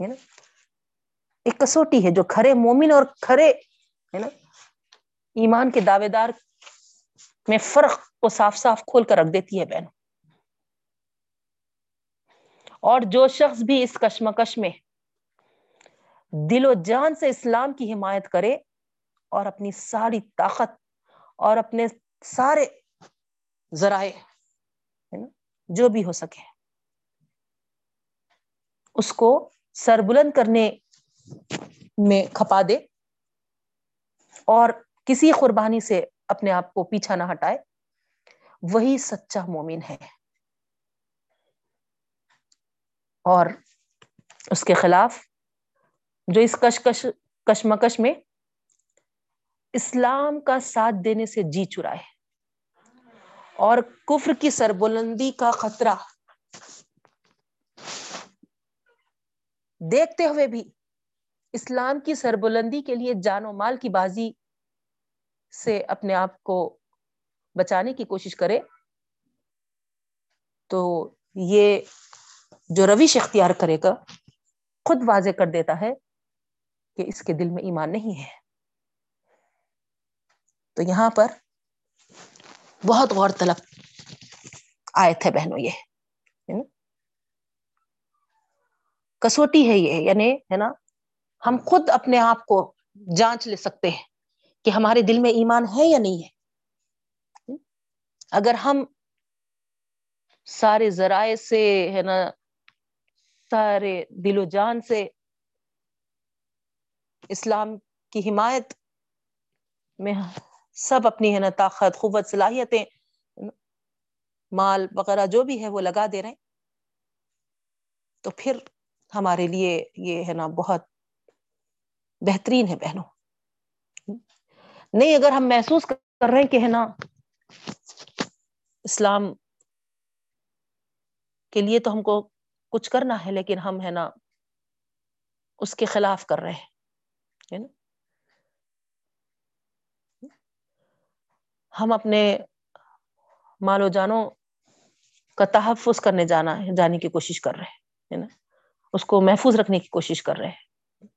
ہے نا ایک کسوٹی ہے جو کھرے مومن اور کھرے ہے نا ایمان کے دعوے دار میں فرق کو صاف صاف کھول کر رکھ دیتی ہے بہنوں. اور جو شخص بھی اس کشمکش میں دل و جان سے اسلام کی حمایت کرے اور اپنی ساری طاقت اور اپنے سارے ذرائع جو بھی ہو سکے اس کو سربلند کرنے میں کھپا دے اور کسی قربانی سے اپنے آپ کو پیچھا نہ ہٹائے، وہی سچا مومن ہے. اور اس کے خلاف جو اس کشکش کشمکش میں اسلام کا ساتھ دینے سے جی چرائے اور کفر کی سربلندی کا خطرہ دیکھتے ہوئے بھی اسلام کی سربلندی کے لیے جان و مال کی بازی سے اپنے آپ کو بچانے کی کوشش کرے، تو یہ جو روش اختیار کرے گا خود واضح کر دیتا ہے کہ اس کے دل میں ایمان نہیں ہے. تو یہاں پر بہت غور طلب آیت ہے بہنوں، یہ کسوٹی ہے، یہ یعنی ہے نا ہم خود اپنے آپ کو جانچ لے سکتے ہیں کہ ہمارے دل میں ایمان ہے یا نہیں ہے. اگر ہم سارے ذرائع سے ہے نا سارے دل و جان سے اسلام کی حمایت میں سب اپنی ہے نا طاقت، قوت، صلاحیتیں، مال وغیرہ جو بھی ہے وہ لگا دے رہے ہیں، تو پھر ہمارے لیے یہ ہے نا بہت بہترین ہے بہنوں. نہیں اگر ہم محسوس کر رہے ہیں کہ ہے نا اسلام کے لیے تو ہم کو کچھ کرنا ہے، لیکن ہم ہے نا اس کے خلاف کر رہے ہیں، ہم اپنے مال و جانوں کا تحفظ کرنے جانا ہے جانے کی کوشش کر رہے ہیں، نا اس کو محفوظ رکھنے کی کوشش کر رہے ہیں،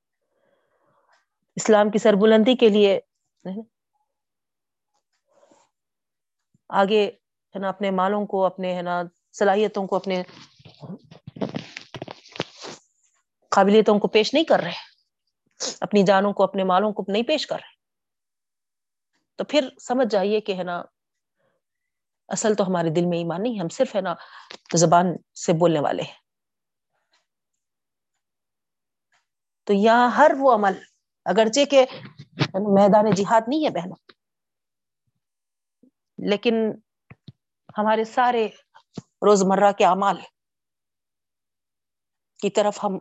اسلام کی سربلندی کے لیے آگے ہے نا اپنے مالوں کو، اپنے ہے نا صلاحیتوں کو، اپنے قابلیتوں کو پیش نہیں کر رہے، اپنی جانوں کو، اپنے مالوں کو نہیں پیش کر رہے، تو پھر سمجھ جائیے کہ ہے نا اصل تو ہمارے دل میں ایمان نہیں، ہم صرف ہے نا زبان سے بولنے والے ہیں. تو یہاں ہر وہ عمل اگرچہ کہ میدان جہاد نہیں ہے بہنوں، لیکن ہمارے سارے روزمرہ کے اعمال کی طرف ہم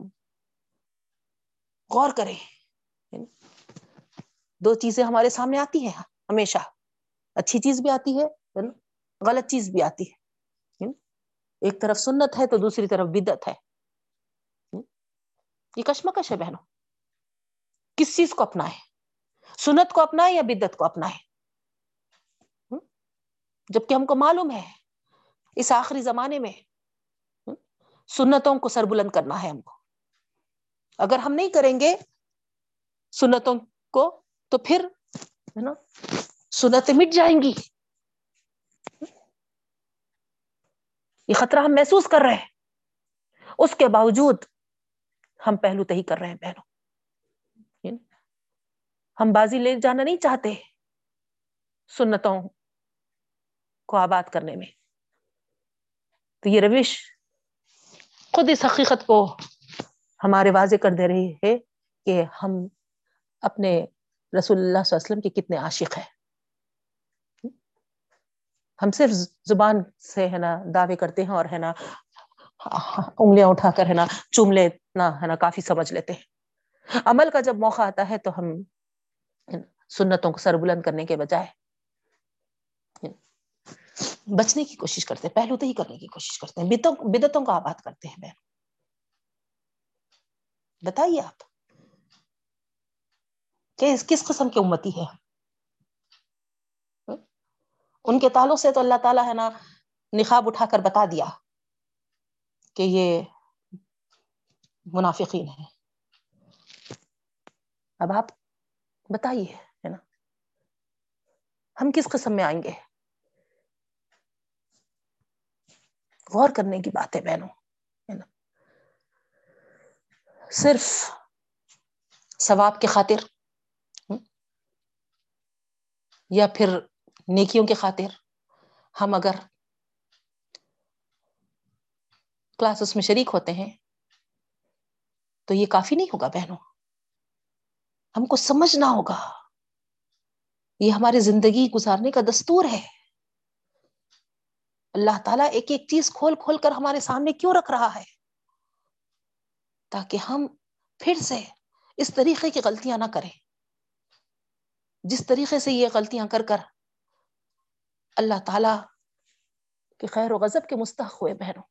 غور کریں. دو چیزیں ہمارے سامنے آتی ہیں ہمیشہ، اچھی چیز بھی آتی ہے، غلط چیز بھی آتی ہے، ایک طرف سنت ہے تو دوسری طرف بدعت ہے. یہ کشمکش ہے بہنوں، کس چیز کو اپنائیں، سنت کو اپنائیں یا بدعت کو اپنائیں، جبکہ ہم کو معلوم ہے اس آخری زمانے میں سنتوں کو سر بلند کرنا ہے ہم کو. اگر ہم نہیں کریں گے سنتوں کو تو پھر ہے نا سنتیں مٹ جائیں گی. یہ خطرہ ہم محسوس کر رہے ہیں, اس کے باوجود ہم پہلو تہی کر رہے ہیں. پہلو ہم بازی لے جانا نہیں چاہتے سنتوں کو آباد کرنے میں. تو یہ روش خود اس حقیقت کو ہمارے واضح کر دے رہی ہے کہ ہم اپنے رسول اللہ صلی اللہ علیہ وسلم کے کتنے عاشق ہیں. ہم صرف زبان سے ہے نا دعوے کرتے ہیں اور ہے نا انگلیاں اٹھا کر ہے نا چوم لینا ہے نا کافی سمجھ لیتے ہیں. عمل کا جب موقع آتا ہے تو ہم سنتوں کو سر بلند کرنے کے بجائے بچنے کی کوشش کرتے ہیں, پہلو تہی کرنے کی کوشش کرتے ہیں, بدعتوں کو آباد کرتے ہیں. بہن بتائیے آپ کہ کس قسم کی امتی ہے؟ ان کے تعلق سے تو اللہ تعالیٰ ہے نا نقاب اٹھا کر بتا دیا کہ یہ منافقین ہیں. اب آپ بتائیے ہے نا ہم کس قسم میں آئیں گے؟ غور کرنے کی بات ہے بہنوں. ہے نا صرف ثواب کی خاطر یا پھر نیکیوں کے خاطر ہم اگر کلاسز میں شریک ہوتے ہیں تو یہ کافی نہیں ہوگا بہنوں. ہم کو سمجھنا ہوگا یہ ہماری زندگی گزارنے کا دستور ہے. اللہ تعالیٰ ایک ایک چیز کھول کھول کر ہمارے سامنے کیوں رکھ رہا ہے؟ تاکہ ہم پھر سے اس طریقے کی غلطیاں نہ کریں جس طریقے سے یہ غلطیاں کر کر اللہ تعالیٰ کے خیر و غضب کے مستحق ہوئے. بہنوں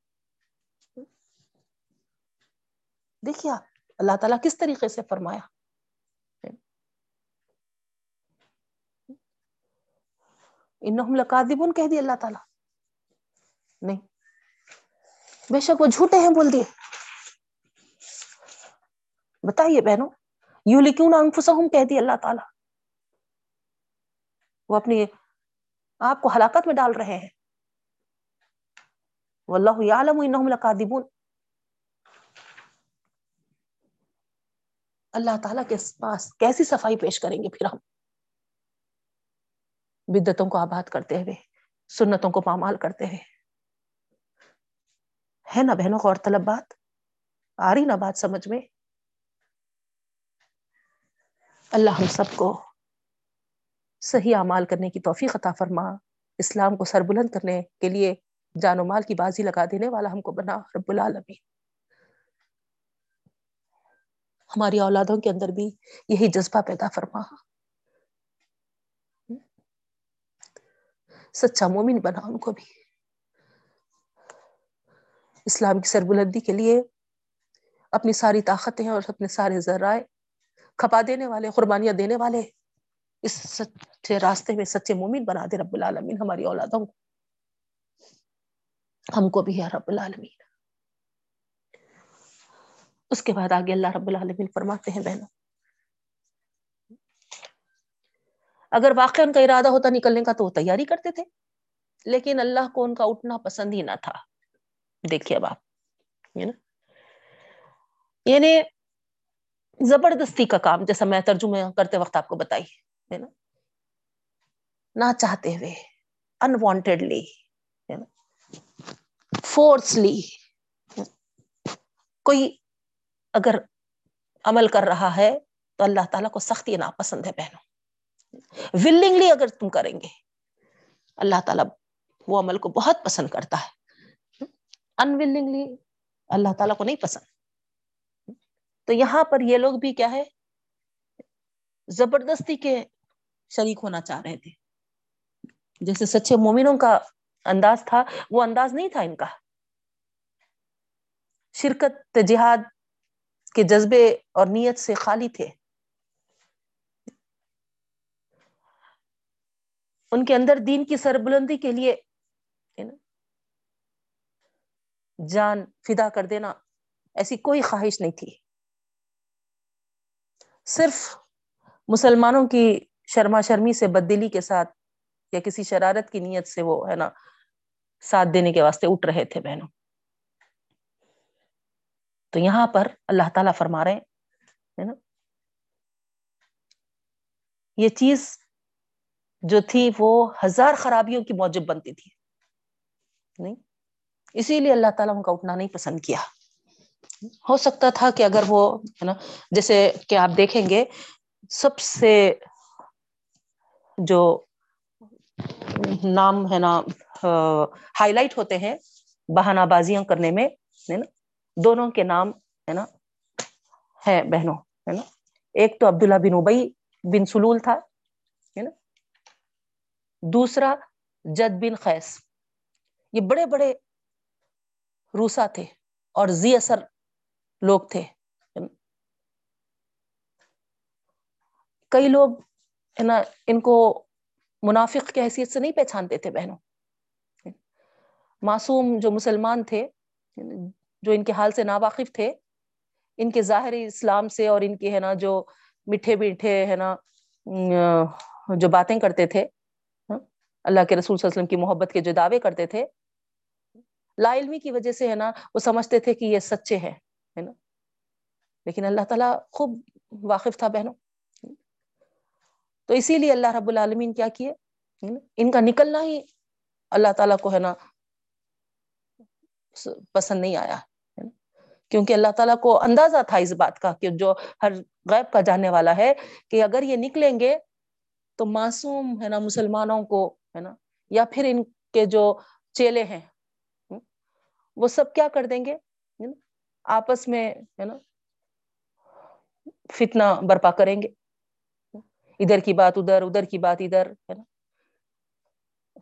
دیکھیے اللہ تعالیٰ کس طریقے سے فرمایا. انہم لکاذبون کہہ دی اللہ تعالیٰ نہیں, بے شک وہ جھوٹے ہیں بول دیے. بتائیے بہنوں یہلکون انفسہم کہہ دی اللہ تعالیٰ, وہ اپنی آپ کو ہلاکت میں ڈال رہے ہیں. واللہ یعلم انہم لکاذبون, اللہ تعالیٰ کے پاس کیسی صفائی پیش کریں گے پھر ہم بدعتوں کو آباد کرتے ہوئے, سنتوں کو پامال کرتے ہوئے. ہے نا بہنوں غور طلب بات آ رہی نا بات سمجھ میں؟ اللہ ہم سب کو صحیح اعمال کرنے کی توفیق عطا فرما. اسلام کو سر بلند کرنے کے لیے جان و مال کی بازی لگا دینے والا ہم کو بنا رب العالمین. ہماری اولادوں کے اندر بھی یہی جذبہ پیدا فرما, سچا مومن بنا ان کو بھی. اسلام کی سربلندی کے لیے اپنی ساری طاقتیں اور اپنے سارے ذرائع کھپا دینے والے, قربانیاں دینے والے اس سچے راستے میں سچے مومن بنا دے رب العالمین ہماری اولادوں کو, ہم کو بھی یا رب العالمین. اس کے بعد آگے اللہ رب العالمین فرماتے ہیں بہنوں اگر واقعا ان کا ارادہ ہوتا نکلنے کا تو وہ تیاری کرتے تھے, لیکن اللہ کو ان کا اٹھنا پسند ہی نہ تھا. دیکھیے اب آپ یعنی زبردستی کا کام, جیسا میں ترجمہ کرتے وقت آپ کو بتائی ہے نا, نہ چاہتے ہوئے انوانٹیڈلی فورسلی کوئی اگر عمل کر رہا ہے تو اللہ تعالیٰ کو سختی ناپسند ہے بہنوں. ولنگلی اگر تم کریں گے اللہ تعالیٰ وہ عمل کو بہت پسند کرتا ہے, انولنگلی اللہ تعالیٰ کو نہیں پسند. تو یہاں پر یہ لوگ بھی کیا ہے زبردستی کے شریک ہونا چاہ رہے تھے. جیسے سچے مومنوں کا انداز تھا وہ انداز نہیں تھا ان کا. شرکت جہاد کے جذبے اور نیت سے خالی تھے. ان کے اندر دین کی سربلندی کے لیے جان فدا کر دینا ایسی کوئی خواہش نہیں تھی. صرف مسلمانوں کی شرما شرمی سے بددلی کے ساتھ یا کسی شرارت کی نیت سے وہ ہے نا ساتھ دینے کے واسطے اٹھ رہے تھے بہنوں. تو یہاں پر اللہ تعالیٰ فرما رہے ہیں نا یہ چیز جو تھی وہ ہزار خرابیوں کی موجب بنتی تھی نہیں, اسی لیے اللہ تعالیٰ ان کا اٹھنا نہیں پسند کیا. ہو سکتا تھا کہ اگر وہ ہے نا جیسے کہ آپ دیکھیں گے سب سے جو نام ہے نا ہائی لائٹ ہوتے ہیں بہانہ بازیاں کرنے میں ہے نا دونوں کے نام ہے نا ہے بہنوں ہے نا, ایک تو عبداللہ بن ابی بن سلول تھا ہے نا, دوسرا جد بن قیس. یہ بڑے بڑے روسا تھے اور زی اثر لوگ تھے. کئی لوگ ہے نا ان کو منافق کی حیثیت سے نہیں پہچانتے تھے بہنوں. معصوم جو مسلمان تھے جو ان کے حال سے ناواقف تھے, ان کے ظاہری اسلام سے اور ان کی ہے نا جو میٹھے میٹھے ہے نا جو باتیں کرتے تھے, اللہ کے رسول صلی اللہ علیہ وسلم کی محبت کے جو دعوے کرتے تھے, لا علمی کی وجہ سے ہے نا وہ سمجھتے تھے کہ یہ سچے ہیں ہے نا, لیکن اللہ تعالیٰ خوب واقف تھا بہنوں. تو اسی لیے اللہ رب العالمین کیا کیے, ان کا نکلنا ہی اللہ تعالیٰ کو ہے نا پسند نہیں آیا, کیونکہ اللہ تعالیٰ کو اندازہ تھا اس بات کا کہ جو ہر غیب کا جاننے والا ہے کہ اگر یہ نکلیں گے تو معصوم ہے نا مسلمانوں کو ہے نا یا پھر ان کے جو چیلے ہیں وہ سب کیا کر دیں گے, آپس میں ہے نا فتنہ برپا کریں گے, ادھر کی بات ادھر ادھر کی بات ادھر ہے نا,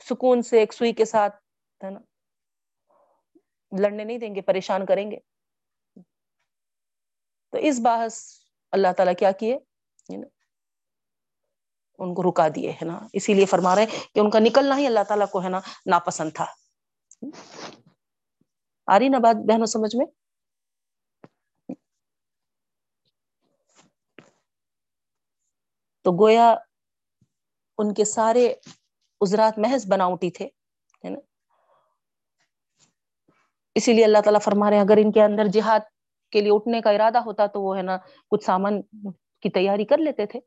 سکون سے ایک سوئی کے ساتھ ہے نا لڑنے نہیں دیں گے, پریشان کریں گے. تو اس بحث اللہ تعالیٰ کیا کیے ان کو رکا دیے ہے نا, اسی لیے فرما رہے ہیں کہ ان کا نکلنا ہی اللہ تعالیٰ کو ہے نا ناپسند تھا. آ رہی نا بات بہنوں سمجھ میں؟ تو گویا ان کے سارے عذرات محض بناوٹی تھے ہے نا, اسی لیے اللہ تعالیٰ فرما رہے ہیں اگر ان کے اندر جہاد کے لیے اٹھنے کا ارادہ ہوتا تو وہ ہے نا کچھ سامان کی تیاری کر لیتے تھے,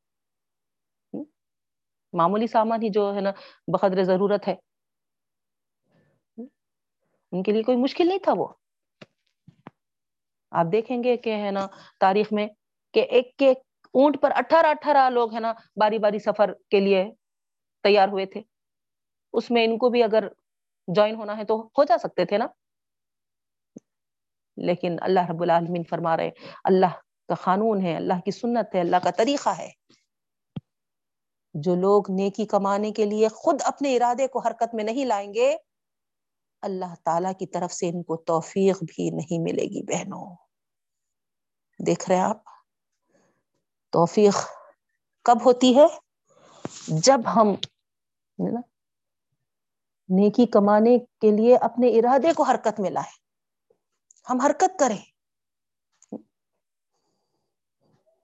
معمولی سامان ہی جو ہے نا بقدر ضرورت ہے, ان کے لیے کوئی مشکل نہیں تھا. وہ آپ دیکھیں گے کہ ہے نا تاریخ میں کہ ایک ایک اونٹ پر اٹھارہ اٹھارہ لوگ ہے نا باری باری سفر کے لیے تیار ہوئے تھے. اس میں ان کو بھی اگر جوائن ہونا ہے تو ہو جا سکتے تھے نا, لیکن اللہ رب العالمین فرما رہے ہیں اللہ کا قانون ہے, اللہ کی سنت ہے, اللہ کا طریقہ ہے. جو لوگ نیکی کمانے کے لیے خود اپنے ارادے کو حرکت میں نہیں لائیں گے اللہ تعالی کی طرف سے ان کو توفیق بھی نہیں ملے گی بہنوں. دیکھ رہے ہیں آپ, توفیق کب ہوتی ہے جب ہم نیکی کمانے کے لیے اپنے ارادے کو حرکت میں لائیں, ہم حرکت کریں.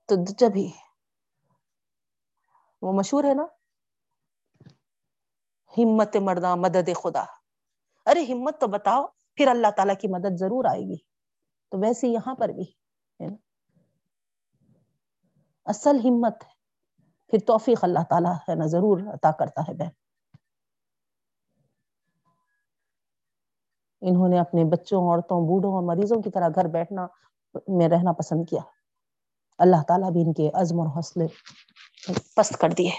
تو جب ہی وہ مشہور ہے نا ہمت مرداں مدد خدا, ارے ہمت تو بتاؤ پھر اللہ تعالیٰ کی مدد ضرور آئے گی. تو ویسے یہاں پر بھی ہے نا اصل ہمت ہے, پھر توفیق اللہ تعالیٰ ہے نا ضرور عطا کرتا ہے بہن. انہوں نے اپنے بچوں, عورتوں, بوڑھوں اور مریضوں کی طرح گھر بیٹھنا میں رہنا پسند کیا. اللہ تعالیٰ بھی ان کے عزم اور حوصلے پست کر دیے.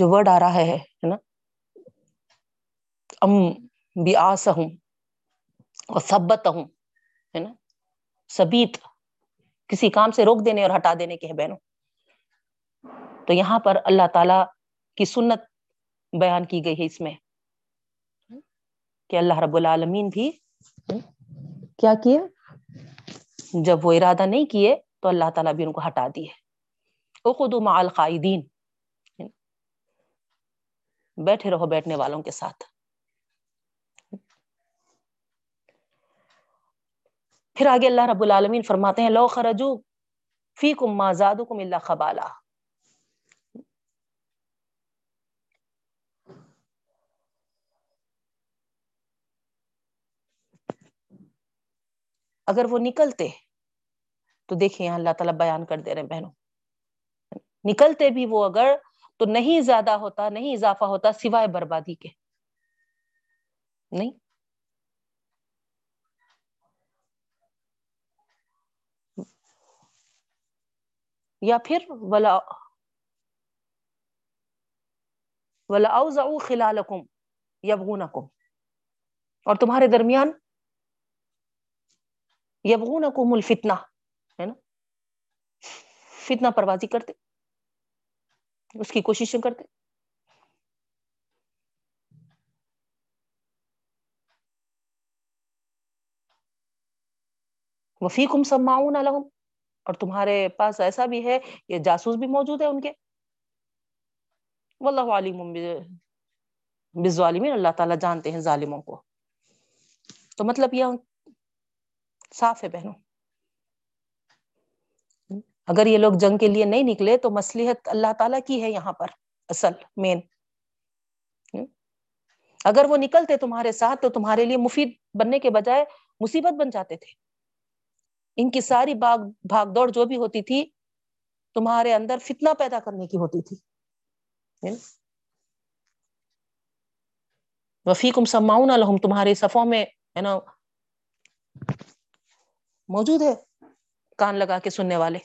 جو ورڈ آ رہا ہے نا ام بیاسہم اور ثبتہم ہے نا ثبیت, کسی کام سے روک دینے اور ہٹا دینے کے ہیں بہنوں. تو یہاں پر اللہ تعالیٰ کی سنت بیان کی گئی ہے اس میں کہ اللہ رب العالمین بھی کیا کیے جب وہ ارادہ نہیں کیے تو اللہ تعالیٰ بھی ان کو ہٹا دیے. اقعدوا مع القاعدین, بیٹھے رہو بیٹھنے والوں کے ساتھ. پھر آگے اللہ رب العالمین فرماتے ہیں لو خرجو فیکم ما زادوکم الا خبالا. اگر وہ نکلتے تو دیکھیں یہاں اللہ تعالیٰ بیان کر دے رہے ہیں بہنوں, نکلتے بھی وہ اگر تو نہیں زیادہ ہوتا, نہیں اضافہ ہوتا سوائے بربادی کے. نہیں یا پھر ولا ولا اوزعوا خلالکم یبغونکم, اور تمہارے درمیان یبغونکم الفتنہ ہے نا, فتنہ پروازی کرتے, اس کی کوششیں کرتے. وفیکم سماعون لہم, اور تمہارے پاس ایسا بھی ہے یہ جاسوس بھی موجود ہے ان کے. واللہ علیم بالظالمین, اللہ تعالیٰ جانتے ہیں ظالموں کو. تو مطلب یہ صاف ہے بہنوں, اگر یہ لوگ جنگ کے لیے نہیں نکلے تو مصلحت اللہ تعالیٰ کی ہے یہاں پر اصل مین. اگر وہ نکلتے تمہارے ساتھ تو تمہارے لیے مفید بننے کے بجائے مصیبت بن جاتے تھے. ان کی ساری بھاگ بھاگ دوڑ جو بھی ہوتی تھی تمہارے اندر فتنہ پیدا کرنے کی ہوتی تھی. وفیکم سماعون لہم, تمہارے صفوں میں ہے نا موجود ہے کان لگا کے سننے والے.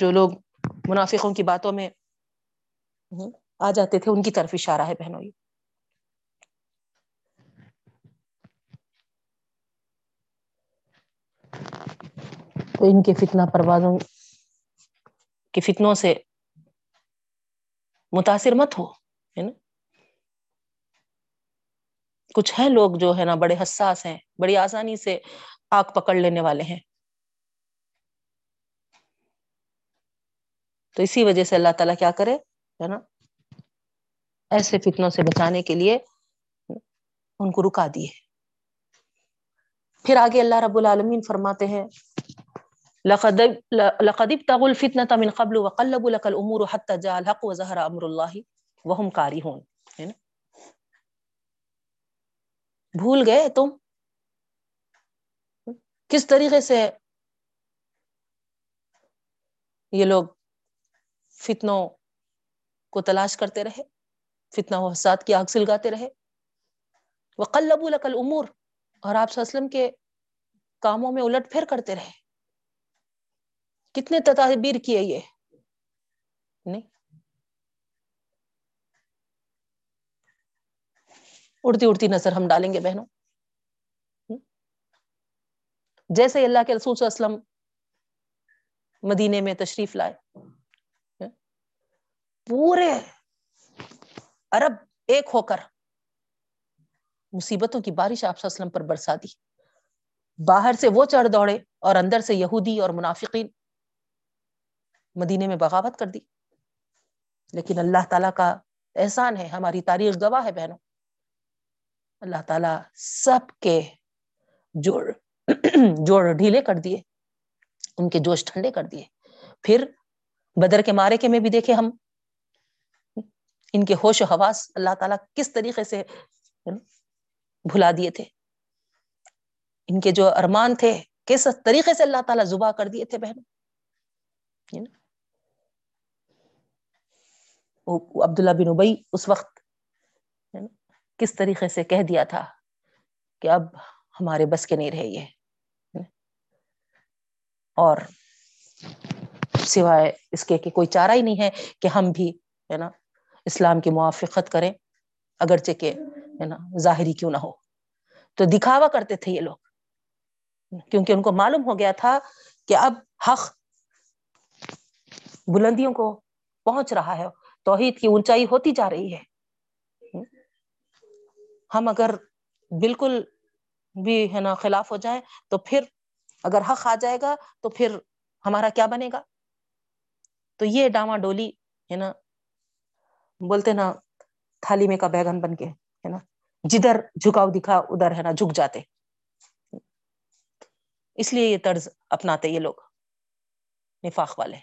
جو لوگ منافقوں کی باتوں میں آ جاتے تھے ان کی طرف اشارہ ہے بہنوں. یہ تو ان کے فتنہ پروازوں کے فتنوں سے متاثر مت ہو, ہے نا. کچھ ہیں لوگ جو ہے نا بڑے حساس ہیں, بڑی آسانی سے آگ پکڑ لینے والے ہیں. تو اسی وجہ سے اللہ تعالیٰ کیا کرے ہے نا, ایسے فتنوں سے بچانے کے لیے ان کو رکا دیے. پھر آگے اللہ رب العالمین فرماتے ہیں لقد لقد ابتغوا الفتنة من قبل وقلبوا لك الامور حتى جاء الحق وظهر امر الله وهم كارهون. ہے نا, بھول گئے تم کس طریقے سے یہ لوگ فتنوں کو تلاش کرتے رہے, فتنہ و حساد کی آگ سلگاتے رہے. وقلبوا لك الامور, اور آپ صلی اللہ علیہ وسلم کے کاموں میں الٹ پھیر کرتے رہے. کتنے تدابیر کیے یہ نہیں, اڑتی اڑتی نظر ہم ڈالیں گے بہنوں. جیسے اللہ کے رسول صلی اللہ علیہ وسلم مدینے میں تشریف لائے پورے عرب ایک ہو کر مصیبتوں کی بارش آپ صلی اللہ علیہ وسلم پر برسا دی. باہر سے وہ چڑھ دوڑے اور اندر سے یہودی اور منافقین مدینے میں بغاوت کر دی. لیکن اللہ تعالیٰ کا احسان ہے, ہماری تاریخ گواہ ہے بہنوں, اللہ تعالیٰ سب کے جوڑ جوڑ ڈھیلے کر دیے, ان کے جوش ٹھنڈے کر دیے. پھر بدر کے معرکے میں بھی دیکھے ہم, ان کے ہوش و حواس اللہ تعالیٰ کس طریقے سے بھلا دیے تھے. ان کے جو ارمان تھے کس طریقے سے اللہ تعالیٰ ذبح کر دیے تھے بہنوں. عبداللہ بن ابی اس وقت کس طریقے سے کہہ دیا تھا کہ اب ہمارے بس کے نہیں رہے یہ, اور سوائے اس کے کہ کوئی چارہ ہی نہیں ہے کہ ہم بھی ہے نا اسلام کی موافقت کریں, اگرچہ کہ ہے نا ظاہری کیوں نہ ہو. تو دکھاوا کرتے تھے یہ لوگ, کیونکہ ان کو معلوم ہو گیا تھا کہ اب حق بلندیوں کو پہنچ رہا ہے, توحید کی اونچائی ہوتی جا رہی ہے. ہم اگر بالکل بھی ہے نا خلاف ہو جائیں تو پھر اگر حق آ جائے گا تو پھر ہمارا کیا بنے گا, تو یہ ڈاما ڈولی ہے نا, بولتے نا تھالی میں کا بیگن بن کے ہے نا, جدھر جھکاؤ دکھا ادھر ہے نا جھک جاتے, اس لیے یہ طرز اپناتے یہ لوگ نفاق والے.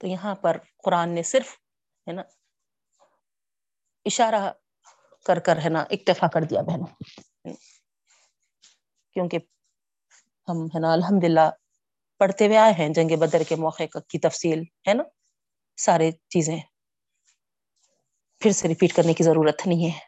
تو یہاں پر قرآن نے صرف ہے نا اشارہ کر کر ہے نا اکتفا کر دیا بہنوں, کیونکہ ہم ہے نا الحمدللہ پڑھتے ہوئے آئے ہیں جنگ بدر کے موقع کی تفصیل ہے نا, سارے چیزیں پھر سے ریپیٹ کرنے کی ضرورت نہیں ہے.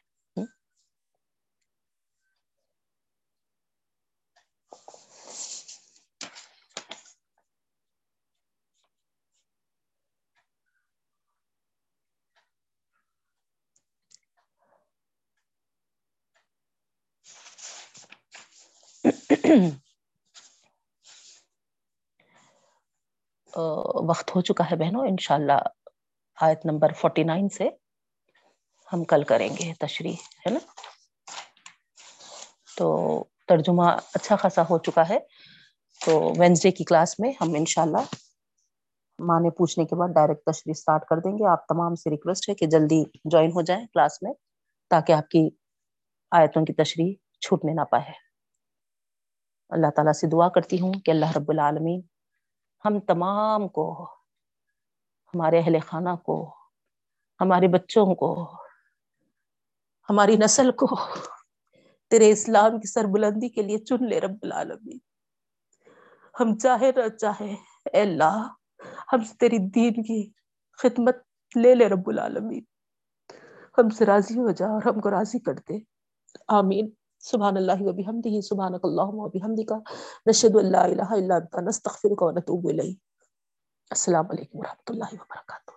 وقت ہو چکا ہے بہنوں, انشاءاللہ آیت نمبر نینتالیس سے ہم کل کریں گے تشریح ہے نا. تو ترجمہ اچھا خاصا ہو چکا ہے, تو وینسڈے کی کلاس میں ہم انشاءاللہ ماں نے پوچھنے کے بعد ڈائریکٹ تشریح سٹارٹ کر دیں گے. آپ تمام سے ریکویسٹ ہے کہ جلدی جوائن ہو جائیں کلاس میں, تاکہ آپ کی آیتوں کی تشریح چھوٹنے نہ پائے. اللہ تعالیٰ سے دعا کرتی ہوں کہ اللہ رب العالمین ہم تمام کو, ہمارے اہل خانہ کو, ہمارے بچوں کو, ہماری نسل کو تیرے اسلام کی سربلندی کے لیے چن لے رب العالمین. ہم چاہے نہ چاہے اے اللہ ہم سے تیری دین کی خدمت لے لے رب العالمین. ہم سے راضی ہو جا اور ہم کو راضی کر دے, آمین. سبحان اللہ و بحمدہ, سبحانک اللہم و بحمدک, نشہد ان لا الہ الا انت, نستغفرک و نتوب الیک. السلام علیکم و رحمۃ اللہ وبرکاتہ.